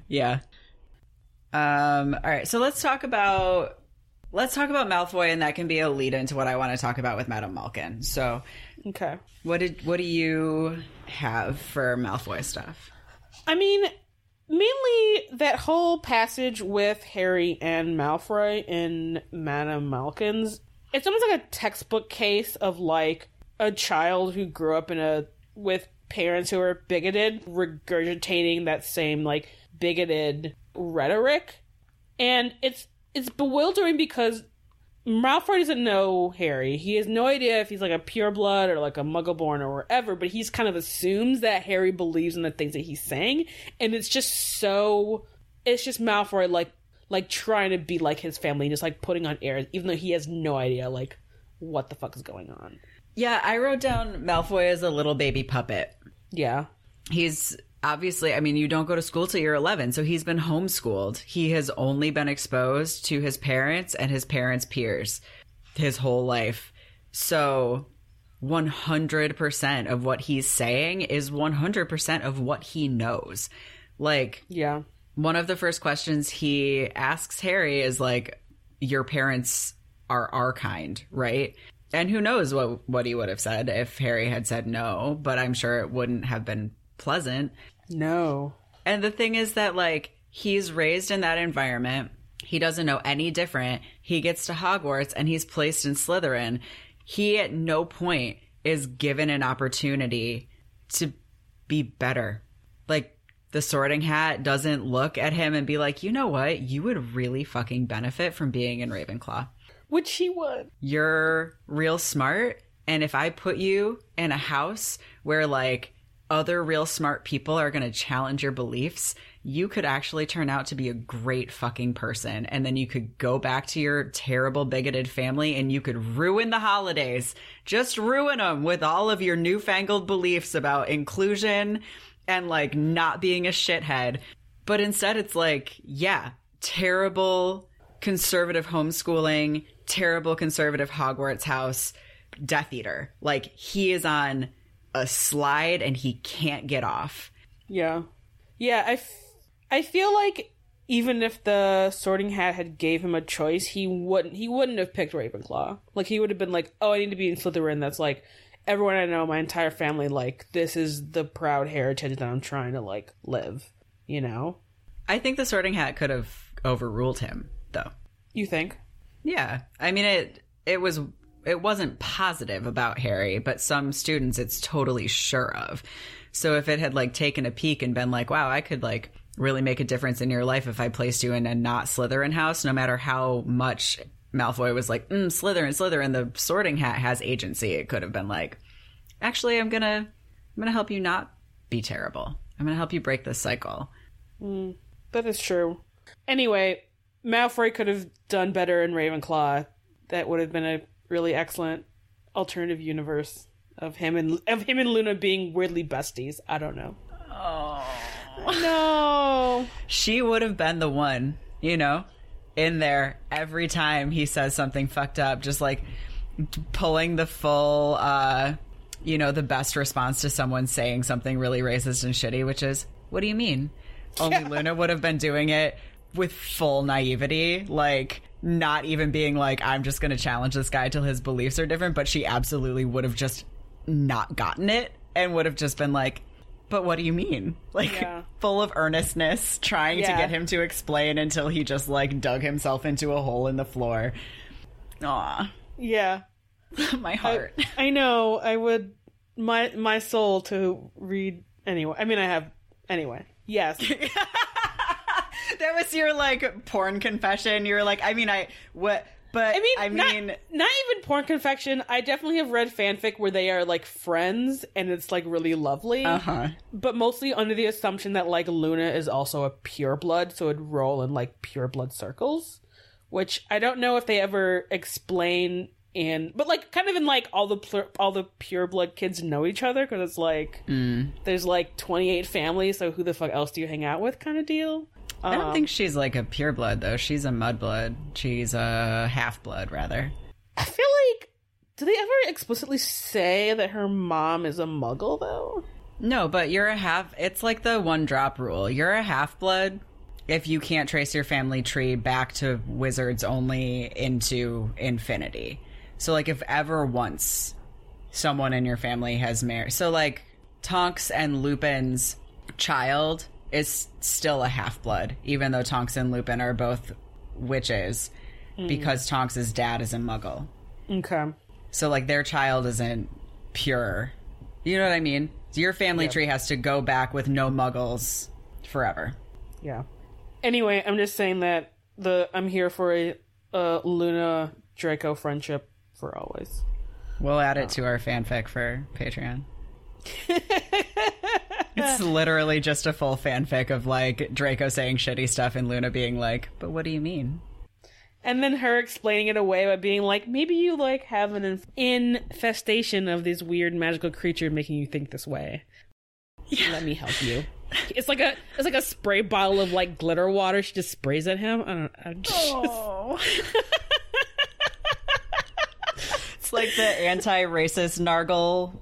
Yeah. All right, so let's talk about Let's talk about Malfoy, and that can be a lead into what I want to talk about with Madame Malkin. So, okay, what do you have for Malfoy stuff? I mean, mainly that whole passage with Harry and Malfoy in Madame Malkin's. It's almost like a textbook case of like a child who grew up with parents who are bigoted, regurgitating that same like bigoted rhetoric, and it's bewildering because Malfoy doesn't know Harry. He has no idea if he's like a pureblood or like a muggle-born or whatever, but he's kind of assumes that Harry believes in the things that he's saying, and it's just Malfoy like trying to be like his family and just like putting on airs, even though he has no idea like what the fuck is going on. Yeah, I wrote down Malfoy as a little baby puppet. Yeah. He's obviously, I mean, you don't go to school till you're 11, so he's been homeschooled. He has only been exposed to his parents and his parents' peers his whole life. So 100% of what he's saying is 100% of what he knows. Like, yeah. One of the first questions he asks Harry is like, your parents are our kind, right? And who knows what he would have said if Harry had said no, but I'm sure it wouldn't have been pleasant. No. And the thing is that, like, he's raised in that environment. He doesn't know any different. He gets to Hogwarts and he's placed in Slytherin. He at no point is given an opportunity to be better. Like, the Sorting Hat doesn't look at him and be like, you know what? You would really fucking benefit from being in Ravenclaw. Which he would. You're real smart, and if I put you in a house where, like, other real smart people are going to challenge your beliefs, you could actually turn out to be a great fucking person, and then you could go back to your terrible, bigoted family, and you could ruin the holidays. Just ruin them with all of your newfangled beliefs about inclusion and, like, not being a shithead. But instead it's like, yeah, terrible conservative homeschooling, terrible conservative Hogwarts house, Death Eater. Like, he is on a slide and he can't get off. Yeah. Yeah, I feel like even if the Sorting Hat had gave him a choice, he wouldn't have picked Ravenclaw. Like, he would have been like, oh, I need to be in Slytherin. That's like everyone I know, my entire family, like, this is the proud heritage that I'm trying to, like, live, you know? I think the Sorting Hat could have overruled him, though. You think? Yeah. I mean, it wasn't positive about Harry, but some students it's totally sure of. So if it had, like, taken a peek and been like, wow, I could, like, really make a difference in your life if I placed you in a not Slytherin house, no matter how much Malfoy was like, Slytherin, the Sorting Hat has agency, it could have been like, actually, I'm gonna help you not be terrible. I'm gonna help you break this cycle. That is true. Anyway, Malfoy could have done better in Ravenclaw. That would have been a really excellent alternative universe of him and Luna being weirdly besties. I don't know. Oh no, she would have been the one, you know, in there every time he says something fucked up, just like pulling the full, you know, the best response to someone saying something really racist and shitty, which is, "What do you mean?" Yeah. Only Luna would have been doing it with full naivety, like not even being like, I'm just going to challenge this guy till his beliefs are different, but she absolutely would have just not gotten it and would have just been like, but what do you mean? Like, yeah. Full of earnestness, trying to get him to explain until he just, like, dug himself into a hole in the floor. Aw. Yeah. My heart. I know. I would... My soul to read... Anyway. I mean, I have... Anyway. Yes. That was your, like, porn confession. You were like, I mean, Not even porn confession. I definitely have read fanfic where they are, like, friends and it's, like, really lovely. Uh-huh. But mostly under the assumption that, like, Luna is also a pureblood, so it'd roll in, like, pureblood circles. Which I don't know if they ever explain in... But, like, kind of in, like, all the pureblood kids know each other, because it's, like, there's, like, 28 families, so who the fuck else do you hang out with kind of deal? I don't think she's, like, a pureblood, though. She's a mudblood. She's a half-blood, rather. I feel like... Do they ever explicitly say that her mom is a muggle, though? No, but you're a half... It's like the one-drop rule. You're a half-blood, if you can't trace your family tree back to wizards only into infinity. So, like, if ever once someone in your family has married... So, like, Tonks and Lupin's child is still a half-blood, even though Tonks and Lupin are both witches, because Tonks' dad is a muggle. Okay. So, like, their child isn't pure. You know what I mean? Your family tree has to go back with no muggles forever. Yeah. Anyway, I'm just saying that I'm here for a Luna Draco friendship for always. We'll add it to our fanfic for Patreon. It's literally just a full fanfic of, like, Draco saying shitty stuff and Luna being like, but what do you mean? And then her explaining it away by being like, maybe you, like, have an infestation of this weird magical creature making you think this way. Yeah. Let me help you. It's like a spray bottle of, like, glitter water. She just sprays at him. Oh. It's like the anti-racist Nargle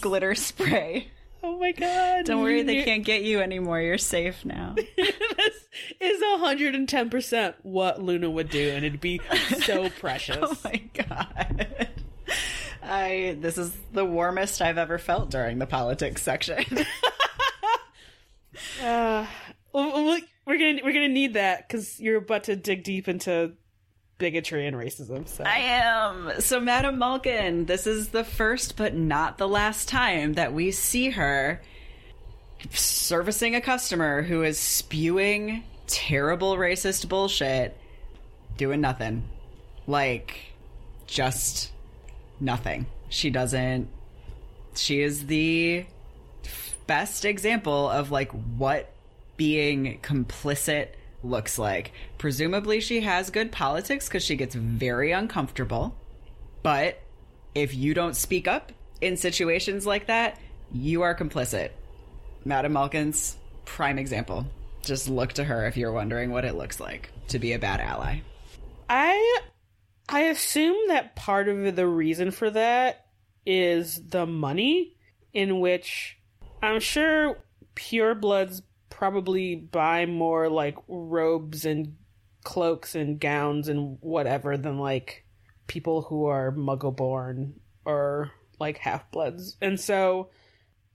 glitter spray. Oh my god. Don't worry, they can't get you anymore. You're safe now. This is 110% what Luna would do, and it'd be so precious. Oh my god. This is the warmest I've ever felt during the politics section. We're gonna need that, because you're about to dig deep into bigotry and racism. So. I am. So, Madam Malkin, this is the first but not the last time that we see her servicing a customer who is spewing terrible racist bullshit, doing nothing. Like, just nothing. She is the best example of, like, what being complicit looks like. Presumably she has good politics, because she gets very uncomfortable, but if you don't speak up in situations like that, you are complicit. Madam Malkin's prime example. Just look to her if you're wondering what it looks like to be a bad ally. I assume that part of the reason for that is the money, in which I'm sure purebloods probably buy more, like, robes and cloaks and gowns and whatever than, like, people who are muggle-born or, like, half-bloods. And so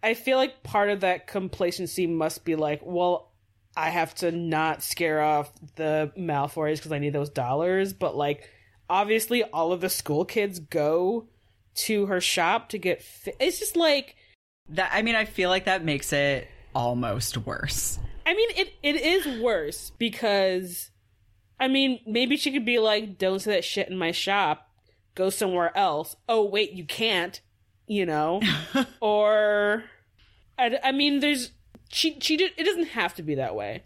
I feel like part of that complacency must be like, well, I have to not scare off the Malfoys because I need those dollars. But, like, obviously all of the school kids go to her shop to get it's just like... that. I mean, I feel like that makes it... almost worse. I mean, it is worse, because, I mean, maybe she could be like, don't say that shit in my shop, go somewhere else. Oh, wait, you can't, you know? Or, I mean, there's, it doesn't have to be that way,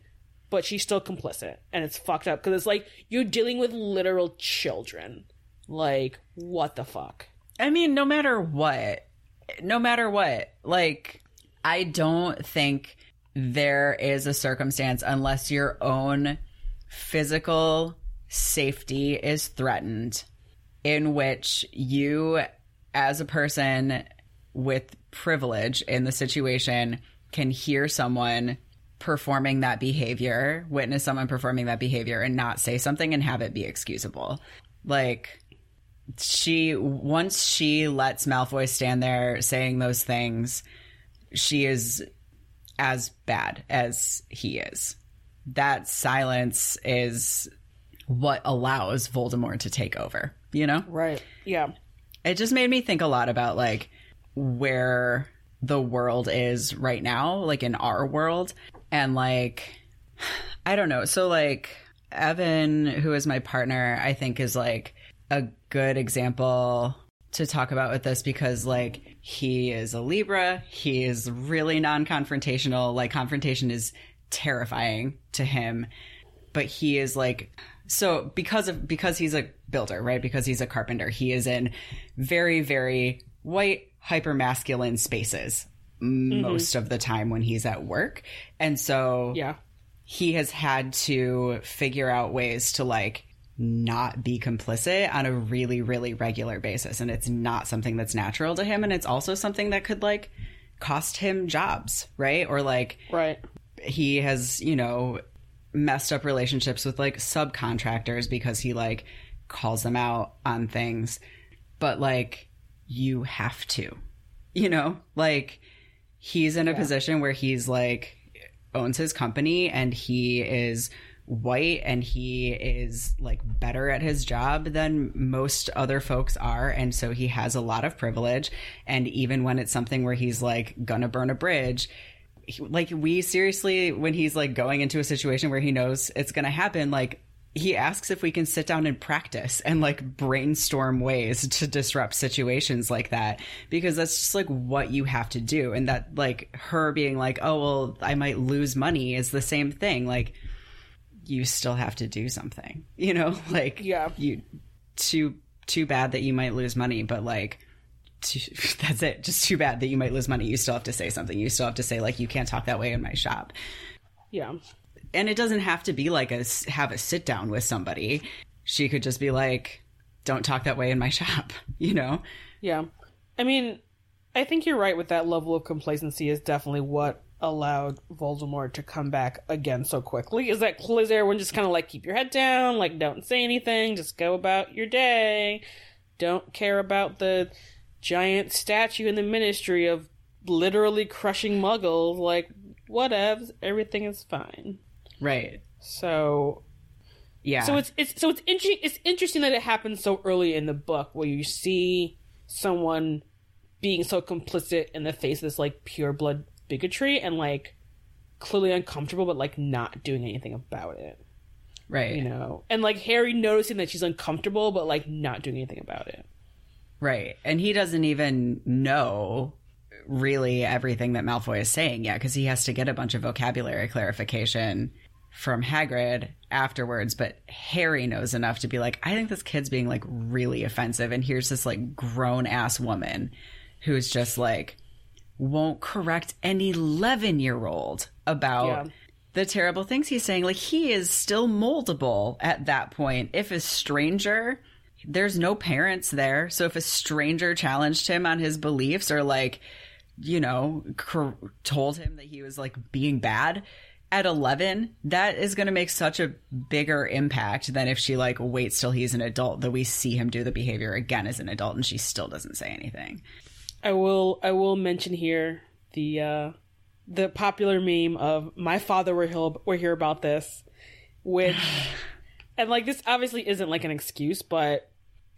but she's still complicit, and it's fucked up, because it's like, you're dealing with literal children. Like, what the fuck? I mean, no matter what, like... I don't think there is a circumstance, unless your own physical safety is threatened, in which you, as a person with privilege in the situation, can hear someone performing that behavior, witness someone performing that behavior, and not say something and have it be excusable. Like, once she lets Malfoy stand there saying those things... she is as bad as he is. That silence is what allows Voldemort to take over, you know? Right. Yeah. It just made me think a lot about, like, where the world is right now, like, in our world. And, like, I don't know. So, like, Evan, who is my partner, I think is, like, a good example to talk about with this, because, like, he is a Libra. He is really non-confrontational. Like, confrontation is terrifying to him, but he is, like, so because he's a builder, right? Because he's a carpenter, he is in very, very white, hyper-masculine spaces most of the time when he's at work. And so he has had to figure out ways to, like, not be complicit on a really, really regular basis. And it's not something that's natural to him. And it's also something that could, like, cost him jobs, right? Or, like, he has, you know, messed up relationships with like subcontractors because he like calls them out on things. But like, you have to, you know, like he's in a position where he's like owns his company and he is white and he is like better at his job than most other folks are, and so he has a lot of privilege. And even when it's something where he's like gonna burn a bridge, like we seriously, when he's like going into a situation where he knows it's gonna happen, like he asks if we can sit down and practice and like brainstorm ways to disrupt situations like that, because that's just like what you have to do. And that like her being like, oh, well, I might lose money is the same thing. Like, you still have to do something, you know, like, you too bad that you might lose money, but like, that's it. Just too bad that you might lose money. You still have to say something. You still have to say like, you can't talk that way in my shop. Yeah. And it doesn't have to be like a have a sit down with somebody. She could just be like, don't talk that way in my shop, you know? Yeah. I mean, I think you're right with that level of complacency is definitely what allowed Voldemort to come back again so quickly. Is that everyone just kind of like, keep your head down, like don't say anything, just go about your day. Don't care about the giant statue in the Ministry of literally crushing muggles. Like, whatevs, everything is fine. Right. So, yeah. So it's interesting that it happens so early in the book, where you see someone being so complicit in the face of this like pure blood bigotry and like clearly uncomfortable, but like not doing anything about it. Right. You know, and like Harry noticing that she's uncomfortable, but like not doing anything about it. Right. And he doesn't even know really everything that Malfoy is saying yet, because he has to get a bunch of vocabulary clarification from Hagrid afterwards. But Harry knows enough to be like, I think this kid's being like really offensive, and here's this like grown ass woman who's just like won't correct an 11-year-old about the terrible things he's saying. Like, he is still moldable at that point. If a stranger, there's no parents there, so if a stranger challenged him on his beliefs or like, you know, told him that he was like being bad at 11, that is going to make such a bigger impact than if she like waits till he's an adult, that we see him do the behavior again as an adult and she still doesn't say anything. I will mention here the popular meme of "My father were here about this," which, and like this obviously isn't like an excuse, but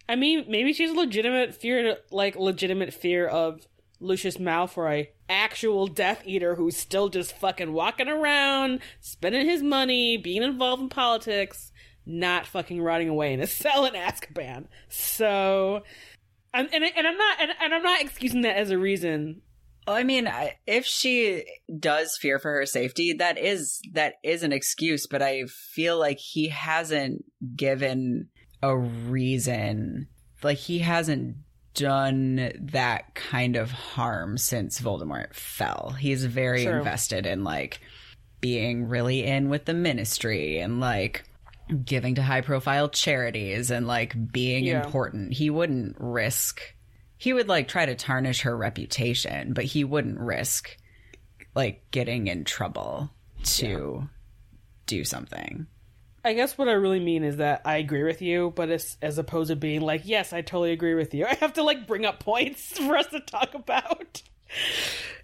I mean maybe she's legitimate fear of Lucius Malfoy, actual Death Eater who's still just fucking walking around, spending his money, being involved in politics, not fucking rotting away in a cell in Azkaban. So. I'm not excusing that as a reason. Well, I mean, if she does fear for her safety, that is an excuse. But I feel like he hasn't given a reason. Like, he hasn't done that kind of harm since Voldemort fell. He's very invested in like being really in with the Ministry and like giving to high profile charities and like being important. He wouldn't risk, he would like try to tarnish her reputation, but he wouldn't risk like getting in trouble to do something. I guess what I really mean is that I agree with you, but it's, as opposed to being like, yes, I totally agree with you, I have to like bring up points for us to talk about.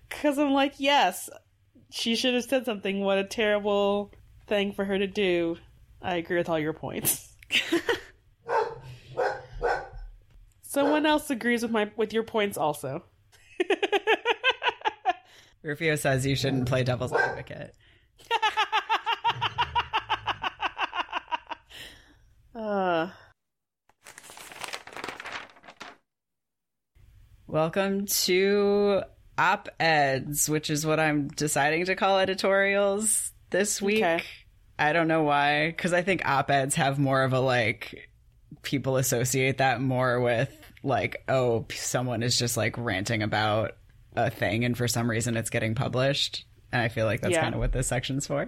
Because I'm like, yes, she should have said something. What a terrible thing for her to do. I agree with all your points. Someone else agrees with your points also. Rufio says you shouldn't play devil's advocate. Welcome to op-eds, which is what I'm deciding to call editorials this week. Okay. I don't know why, because I think op-eds have more of a, like, people associate that more with, like, oh, someone is just, like, ranting about a thing, and for some reason it's getting published. And I feel like that's kind of what this section's for.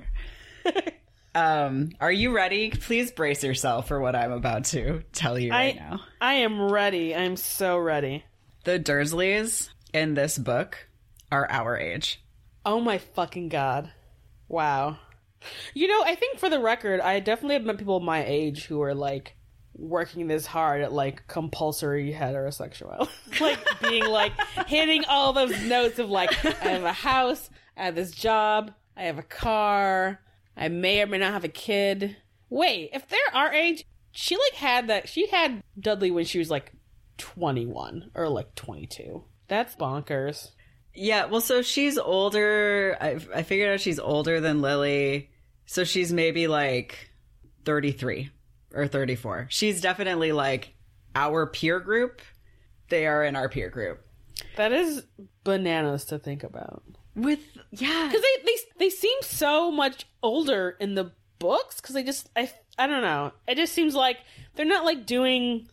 Are you ready? Please brace yourself for what I'm about to tell you right now. I am ready. I'm so ready. The Dursleys in this book are our age. Oh my fucking God. Wow. You know, I think for the record, I definitely have met people my age who are, like, working this hard at, like, compulsory heterosexuality. Like, being, like, hitting all those notes of, like, I have a house, I have this job, I have a car, I may or may not have a kid. Wait, if they're our age, she, like, had that, she had Dudley when she was, like, 21 or, like, 22. That's bonkers. Yeah, well, so she's older. I figured out she's older than Lily. So she's maybe, like, 33 or 34. She's definitely, like, our peer group. They are in our peer group. That is bananas to think about. Yeah. Because they seem so much older in the books. Because I don't know. It just seems like they're not, like, doing...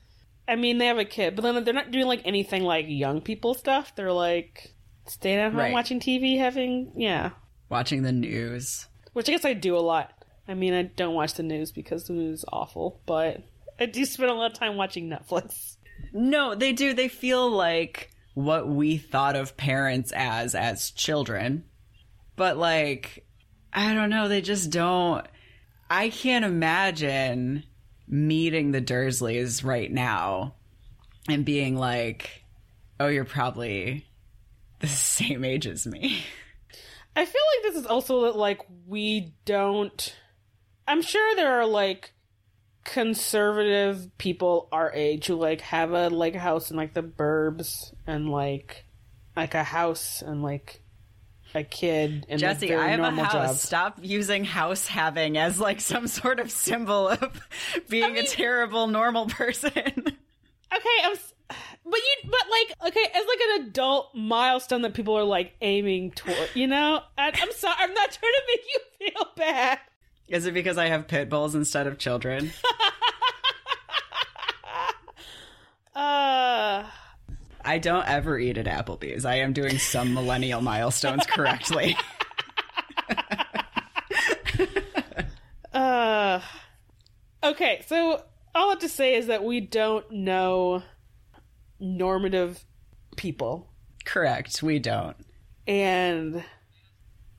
I mean, they have a kid, but then they're not doing, like, anything like young people stuff. They're, like... Staying at home, right. Watching TV, watching the news, which I guess I do a lot. I mean, I don't watch the news because the news is awful, but I do spend a lot of time watching Netflix. No, they do. They feel like what we thought of parents as children, but, like, I don't know. They just don't. I can't imagine meeting the Dursleys right now and being like, "Oh, you're probably the same age as me." I feel like this is also that, like, we don't... I'm sure there are, like, conservative people our age who, like, have a, like, house in, like, the burbs and, like a house and, like, a kid. And Jesse, I have a house. Job. Stop using house having as, like, some sort of symbol of being a terrible normal person. Okay, but okay, as, like, an adult milestone that people are, like, aiming toward, you know? I'm sorry, I'm not trying to make you feel bad. Is it because I have pit bulls instead of children? I don't ever eat at Applebee's. I am doing some millennial milestones correctly. Okay, so all I have to say is that we don't know... normative people. Correct. We don't. And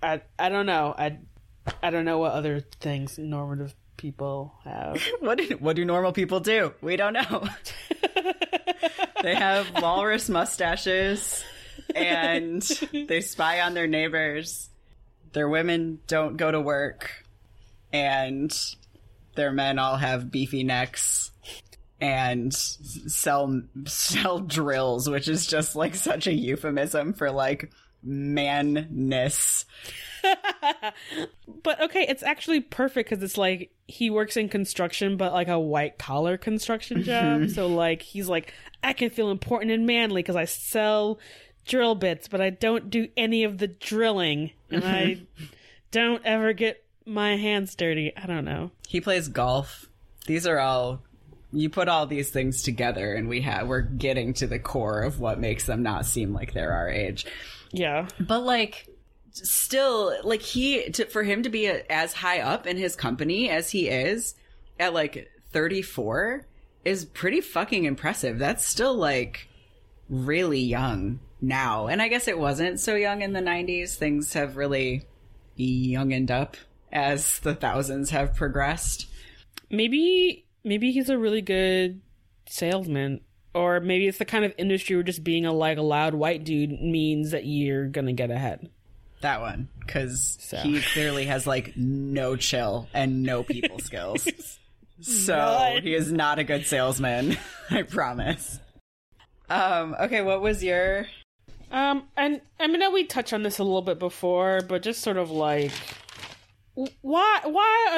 I don't know. I don't know what other things normative people have. What do normal people do? We don't know. They have walrus mustaches and they spy on their neighbors. Their women don't go to work and their men all have beefy necks. And sell drills, which is just, like, such a euphemism for, like, man-ness. But, okay, it's actually perfect because it's, like, he works in construction, but, like, a white-collar construction job. Mm-hmm. So, like, he's like, I can feel important and manly because I sell drill bits, but I don't do any of the drilling. And I don't ever get my hands dirty. I don't know. He plays golf. These are all... You put all these things together and we're getting to the core of what makes them not seem like they're our age. Yeah. But, like, still, like, for him to be as high up in his company as he is at, like, 34 is pretty fucking impressive. That's still, like, really young now. And I guess it wasn't so young in the 90s. Things have really youngened up as the thousands have progressed. Maybe he's a really good salesman, or maybe it's the kind of industry where just being a loud white dude means that you're gonna get ahead. That one, because he clearly has, like, no chill and no people skills. So he is not a good salesman, I promise. Okay, what was your... and I mean, I know we touched on this a little bit before, but just sort of, like, why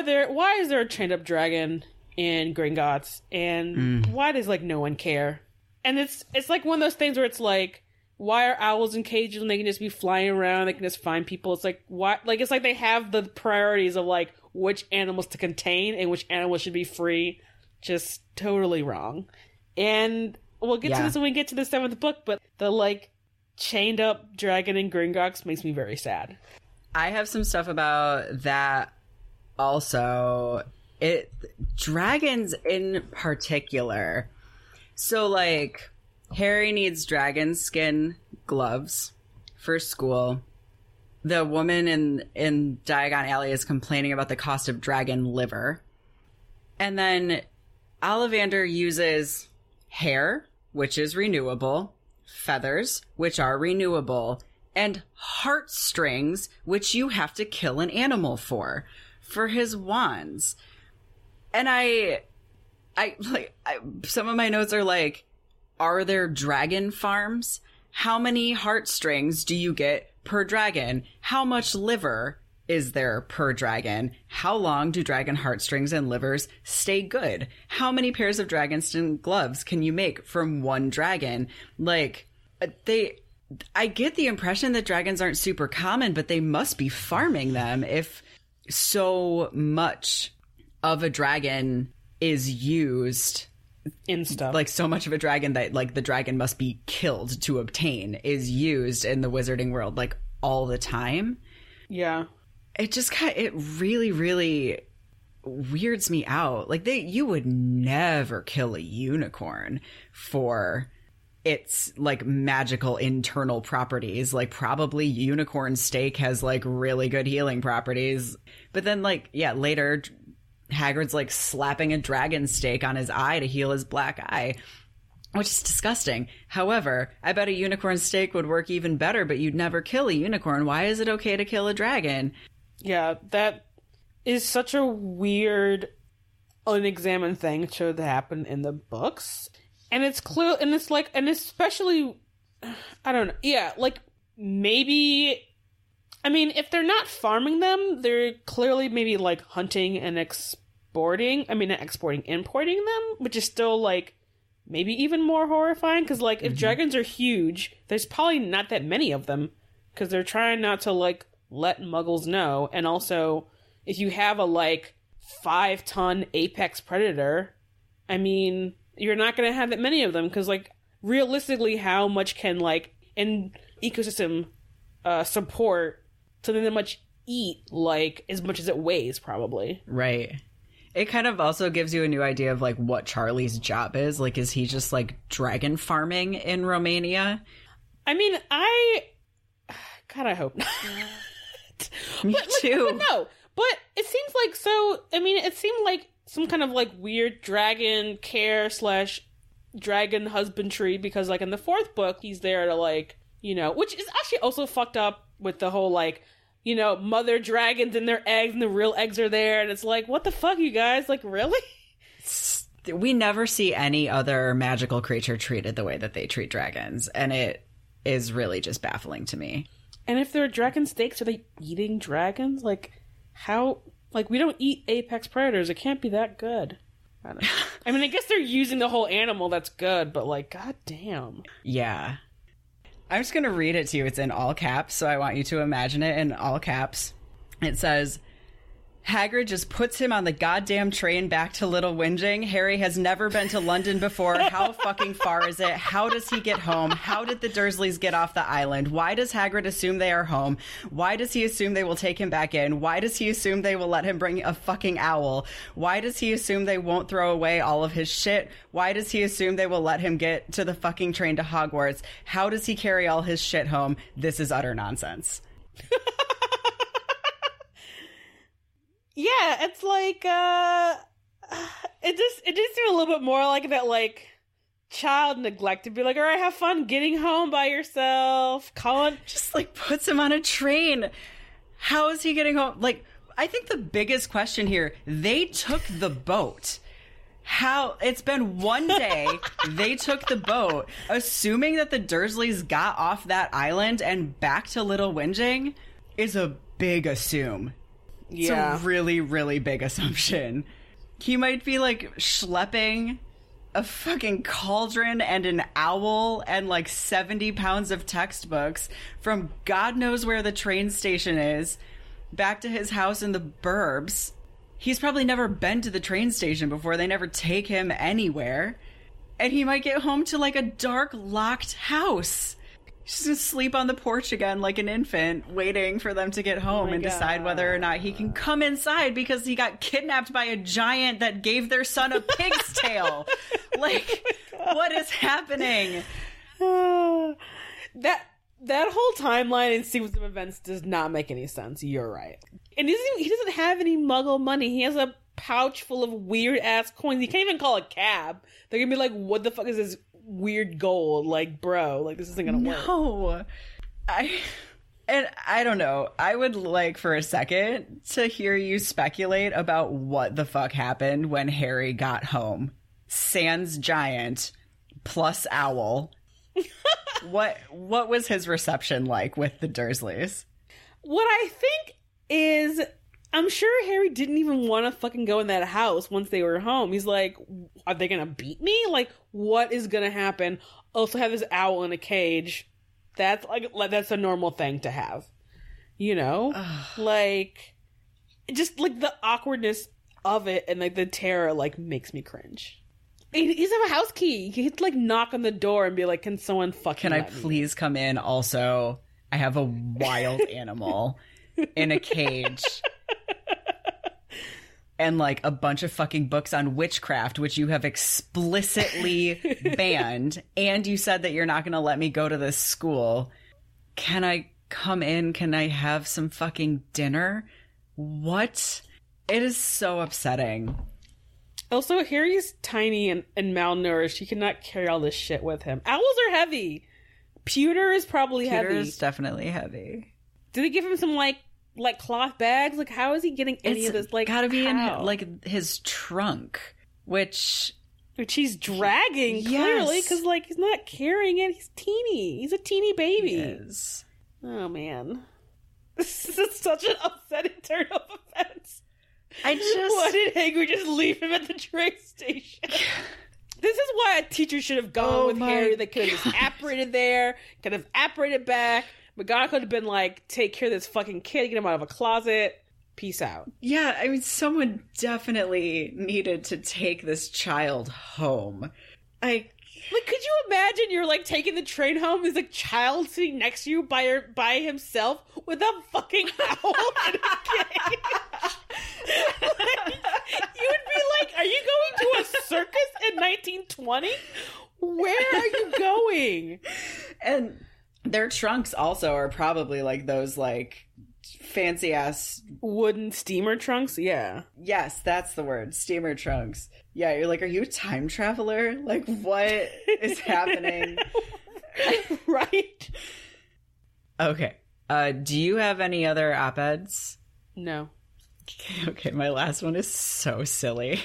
is there a chained up dragon in Gringotts, and why does, like, no one care? And it's like one of those things where it's like, why are owls in cages when they can just be flying around, they can just find people? It's like, why? Like, it's like they have the priorities of, like, which animals to contain and which animals should be free. Just totally wrong. And we'll get to this when we get to the 7th book, but the, like, chained up dragon in Gringotts makes me very sad. I have some stuff about that also. Dragons in particular. So, like, Harry needs dragon skin gloves for school. the woman in Diagon Alley is complaining about the cost of dragon liver. And then Ollivander uses hair, which is renewable, feathers, which are renewable, and heartstrings, which you have to kill an animal for his wands. And I some of my notes are like, are there dragon farms? How many heartstrings do you get per dragon? How much liver is there per dragon? How long do dragon heartstrings and livers stay good? How many pairs of dragonskin gloves can you make from one dragon? Like, I get the impression that dragons aren't super common, but they must be farming them if so much of a dragon is used in stuff. Like, so much of a dragon that, like, the dragon must be killed to obtain is used in the wizarding world, like, all the time. Yeah. It just kind of, it really, really weirds me out. Like, you would never kill a unicorn for its, like, magical internal properties. Like, probably unicorn steak has, like, really good healing properties. But then, like, yeah, later Hagrid's, like, slapping a dragon steak on his eye to heal his black eye, which is disgusting. However, I bet a unicorn steak would work even better, but you'd never kill a unicorn. Why is it okay to kill a dragon? Yeah, that is such a weird, unexamined thing to happen in the books. And it's clear, and it's like, and especially, I don't know, yeah, like, maybe, I mean, if they're not farming them, they're clearly maybe, like, hunting and exporting, I mean, not exporting, importing them, which is still, like, maybe even more horrifying, because, like, if dragons are huge, there's probably not that many of them, because they're trying not to, like, let muggles know, and also, if you have a, like, 5-ton apex predator, I mean, you're not going to have that many of them, because, like, realistically, how much can, like, an ecosystem support something that much eat, like, as much as it weighs, probably. Right. It kind of also gives you a new idea of, like, what Charlie's job is. Like, is he just, like, dragon farming in Romania? I mean, God, I hope not. Me too. But no. But it seems like so, I mean, it seemed like some kind of, like, weird dragon care / dragon husbandry, because, like, in the fourth book, he's there to, like, you know, which is actually also fucked up with the whole, like, you know, mother dragons and their eggs, and the real eggs are there, and it's like, what the fuck, you guys? Like, really? We never see any other magical creature treated the way that they treat dragons, and it is really just baffling to me. And if there are dragon steaks, are they eating dragons? Like, how? Like, we don't eat apex predators. It can't be that good. I don't know. I mean, I guess they're using the whole animal. That's good. But, like, goddamn. Yeah. I'm just going to read it to you. It's in all caps, so I want you to imagine it in all caps. It says, Hagrid just puts him on the goddamn train back to Little Whinging. Harry has never been to London before. How fucking far is it? How does he get home? How did the Dursleys get off the island? Why does Hagrid assume they are home? Why does he assume they will take him back in? Why does he assume they will let him bring a fucking owl? Why does he assume they won't throw away all of his shit? Why does he assume they will let him get to the fucking train to Hogwarts? How does he carry all his shit home? This is utter nonsense. Yeah, it's like, it just seemed a little bit more like that, like, child neglect to be like, all right, have fun getting home by yourself. Colin just, like, puts him on a train. How is he getting home? Like, I think the biggest question here, they took the boat. How? It's been one day. They took the boat, assuming that the Dursleys got off that island and back to Little Whinging is a big assume. Yeah. It's a really, really big assumption. He might be, like, schlepping a fucking cauldron and an owl and, like, 70 pounds of textbooks from God knows where the train station is back to his house in the burbs. He's probably never been to the train station before. They never take him anywhere. And he might get home to, like, a dark, locked house. She's going to sleep on the porch again like an infant, waiting for them to get home and decide whether or not he can come inside because he got kidnapped by a giant that gave their son a pig's tail. Like, what is happening? That That whole timeline and sequence of events does not make any sense. You're right. And he doesn't have any muggle money. He has a pouch full of weird-ass coins. He can't even call a cab. They're going to be like, what the fuck is this weird gold? Like, bro, like, this isn't going to work. No. I don't know. I would like for a second to hear you speculate about what the fuck happened when Harry got home. Sans giant plus owl. What was his reception like with the Dursleys? What I think is, I'm sure Harry didn't even want to fucking go in that house once they were home. He's like, are they going to beat me? Like, what is going to happen? Also have this owl in a cage. That's like that's a normal thing to have, you know? Like, just like the awkwardness of it and like the terror like makes me cringe. He doesn't have a house key. He'd like knock on the door and be like, "Can someone fucking? Can I please come in? Also, I have a wild animal in a cage and like a bunch of fucking books on witchcraft, which you have explicitly banned, and you said that you're not going to let me go to this school. Can I come in? Can I have some fucking dinner?" What? It is so upsetting. Also, Harry's tiny and malnourished. He cannot carry all this shit with him. Owls are heavy. Pewter is probably heavy. Pewter is definitely heavy. Do they give him some, like cloth bags? Like, how is he getting any of this? Like, gotta be in, like, his trunk, which he's dragging, clearly, because, like, he's not carrying it. He's teeny. He's a teeny baby. He is. Oh, man. This is such an upsetting turn of events. Why did Hagrid just leave him at the train station? This is why a teacher should have gone with Harry. They could have apparated there, could have apparated back. McGonagall could have been like, take care of this fucking kid, get him out of a closet. Peace out. Yeah, I mean, someone definitely needed to take this child home. Like, could you imagine you're, like, taking the train home, there's a child sitting next to you by himself with a fucking owl in a cage? Like, you would be like, are you going to a circus in 1920? Where are you going? And their trunks also are probably, like, those, like, fancy-ass wooden steamer trunks? Yeah. Yes, that's the word. Steamer trunks. Yeah, you're like, are you a time traveler? Like, what is happening? Right? Okay. Do you have any other op-eds? No. Okay, my last one is so silly.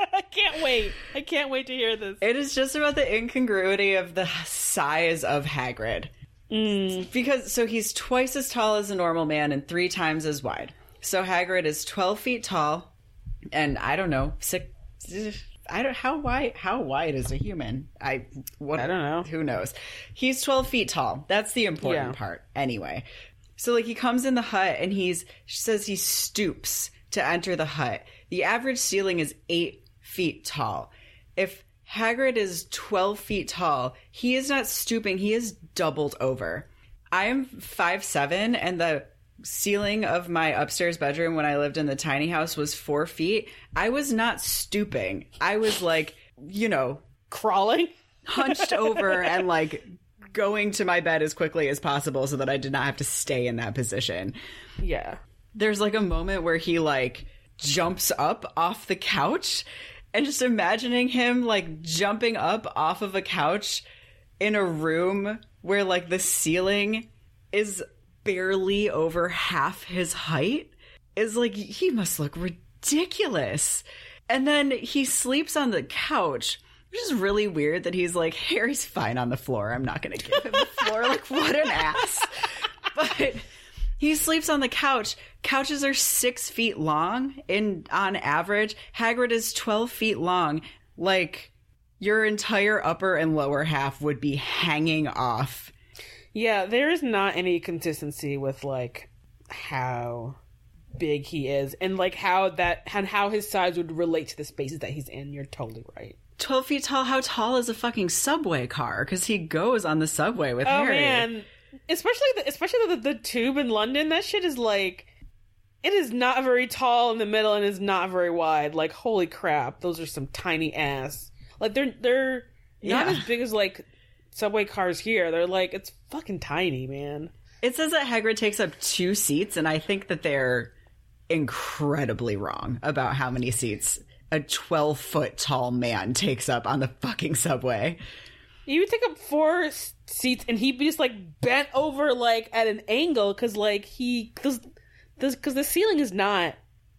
I can't wait to hear this. It is just about the incongruity of the size of Hagrid. Because, so he's twice as tall as a normal man and three times as wide. So Hagrid is 12 feet tall and I don't know, how wide is a human? I don't know. Who knows? He's 12 feet tall. That's the important part anyway. So like he comes in the hut and he stoops to enter the hut. The average ceiling is 8 feet tall. If Hagrid is 12 feet tall, he is not stooping. He is doubled over. I am 5'7", and the ceiling of my upstairs bedroom when I lived in the tiny house was 4 feet. I was not stooping. I was like, you know, crawling, hunched over and like going to my bed as quickly as possible so that I did not have to stay in that position. Yeah. There's like a moment where he like jumps up off the couch. And just imagining him, like, jumping up off of a couch in a room where, like, the ceiling is barely over half his height is, like, he must look ridiculous. And then he sleeps on the couch, which is really weird that he's like, Harry's fine on the floor. I'm not going to give him the floor. Like, what an ass. But he sleeps on the couch. Couches are 6 feet long on average. Hagrid is 12 feet long. Like, your entire upper and lower half would be hanging off. Yeah, there is not any consistency with, like, how big he is. And, like, how his size would relate to the spaces that he's in. You're totally right. 12 feet tall? How tall is a fucking subway car? Because he goes on the subway with Harry. Oh, man. Especially the tube in London, that shit is like, it is not very tall in the middle and is not very wide. Like, holy crap, those are some tiny ass. Like, they're not as big as like subway cars here. They're like, it's fucking tiny, man. It says that Hagrid takes up 2 seats, and I think that they're incredibly wrong about how many seats a 12-foot tall man takes up on the fucking subway. You would take up 4 seats, and he'd be just, like, bent over, like, at an angle, because, like, he... Because the ceiling is not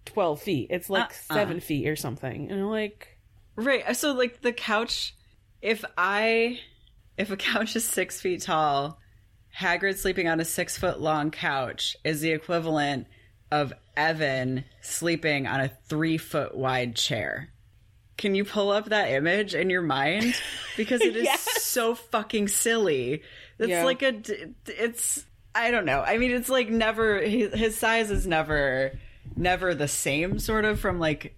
12 feet. It's, like, 7 feet or something. And, like... Right, so, like, the couch... If a couch is 6 feet tall... Hagrid sleeping on a 6-foot-long couch is the equivalent of Evan sleeping on a 3-foot-wide chair. Can you pull up that image in your mind? Because it is so fucking silly. It's like a... It's... I don't know. I mean, it's like never... His size is never the same, sort of, from like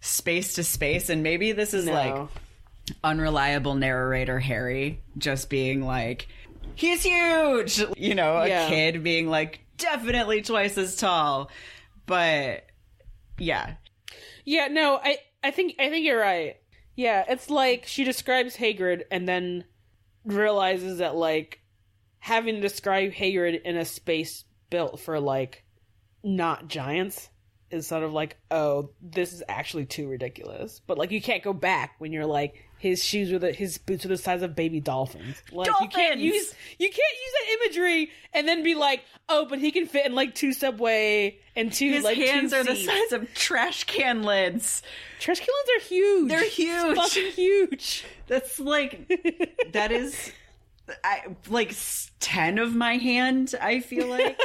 space to space. And maybe this is like unreliable narrator Harry just being like... He's huge! You know, a kid being like, definitely twice as tall. But, yeah. Yeah, no, I think you're right. Yeah, it's like she describes Hagrid and then realizes that, like, having to describe Hagrid in a space built for, like, not giants is sort of like, oh, this is actually too ridiculous. But, like, you can't go back when you're like... His boots are the size of baby dolphins. Like, dolphins! You can't use that imagery and then be like, oh, but he can fit in like 2 subway and 2 His like hands are seats. The size of trash can lids. Trash can lids are huge. They're huge. It's fucking huge. That's like that is like 10 of my hand, I feel like.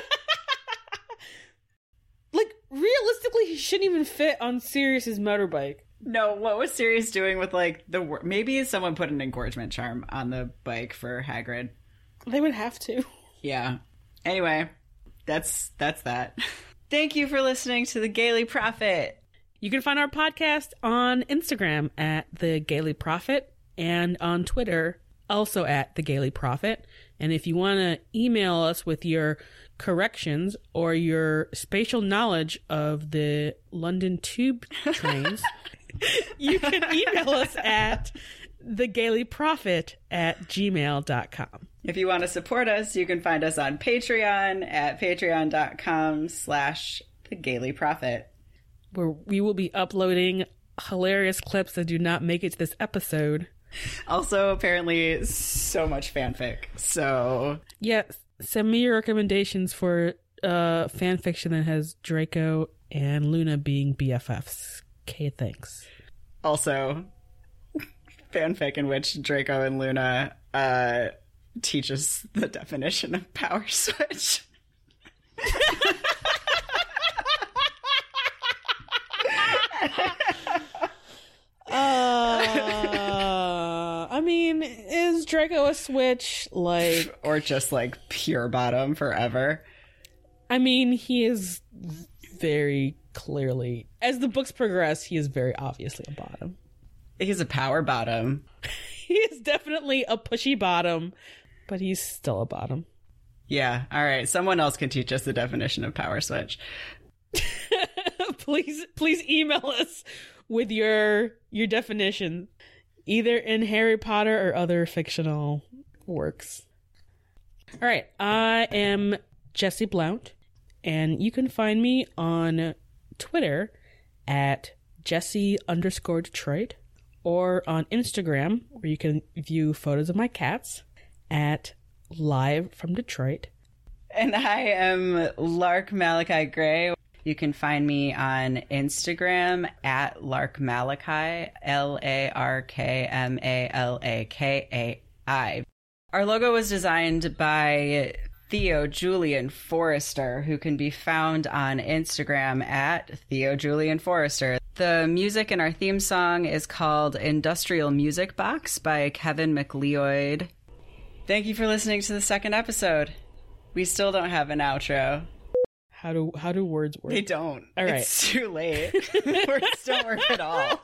Like realistically, he shouldn't even fit on Sirius's motorbike. No, what was Sirius doing with, like, the... Maybe someone put an encouragement charm on the bike for Hagrid. They would have to. Yeah. Anyway, that's that. Thank you for listening to The Gaily Prophet. You can find our podcast on Instagram at The Gaily Prophet and on Twitter also at The Gaily Prophet. And if you want to email us with your corrections or your spatial knowledge of the London Tube trains... You can email us at thegailyprophet@gmail.com. If you want to support us, you can find us on Patreon at patreon.com/thegailyprophet. Where we will be uploading hilarious clips that do not make it to this episode. Also, apparently, so much fanfic. So... Yes, send me your recommendations for fanfiction that has Draco and Luna being BFFs. Okay, thanks. Also, fanfic in which Draco and Luna teach us the definition of power switch. I mean, is Draco a switch? Like, or just like pure bottom forever? I mean, he is very... Clearly, as the books progress, he is very obviously a bottom. He's a power bottom. He is definitely a pushy bottom, but he's still a bottom. Yeah. All right. Someone else can teach us the definition of power switch. Please email us with your definition, either in Harry Potter or other fictional works. All right. I am Jesse Blount, and you can find me on Twitter at Jesse_Detroit or on Instagram, where you can view photos of my cats at LiveFromDetroit. And I am Lark Malachi Gray. You can find me on Instagram at Lark Malachi, LarkMalakai. Our logo was designed by Theo Julien Forrester, who can be found on Instagram at Theo Julien Forrester. The music in our theme song is called Industrial Music Box by Kevin McLeod. Thank you for listening to the 2nd episode. We still don't have an outro. How do words work? They don't. All right. It's too late. Words don't work at all.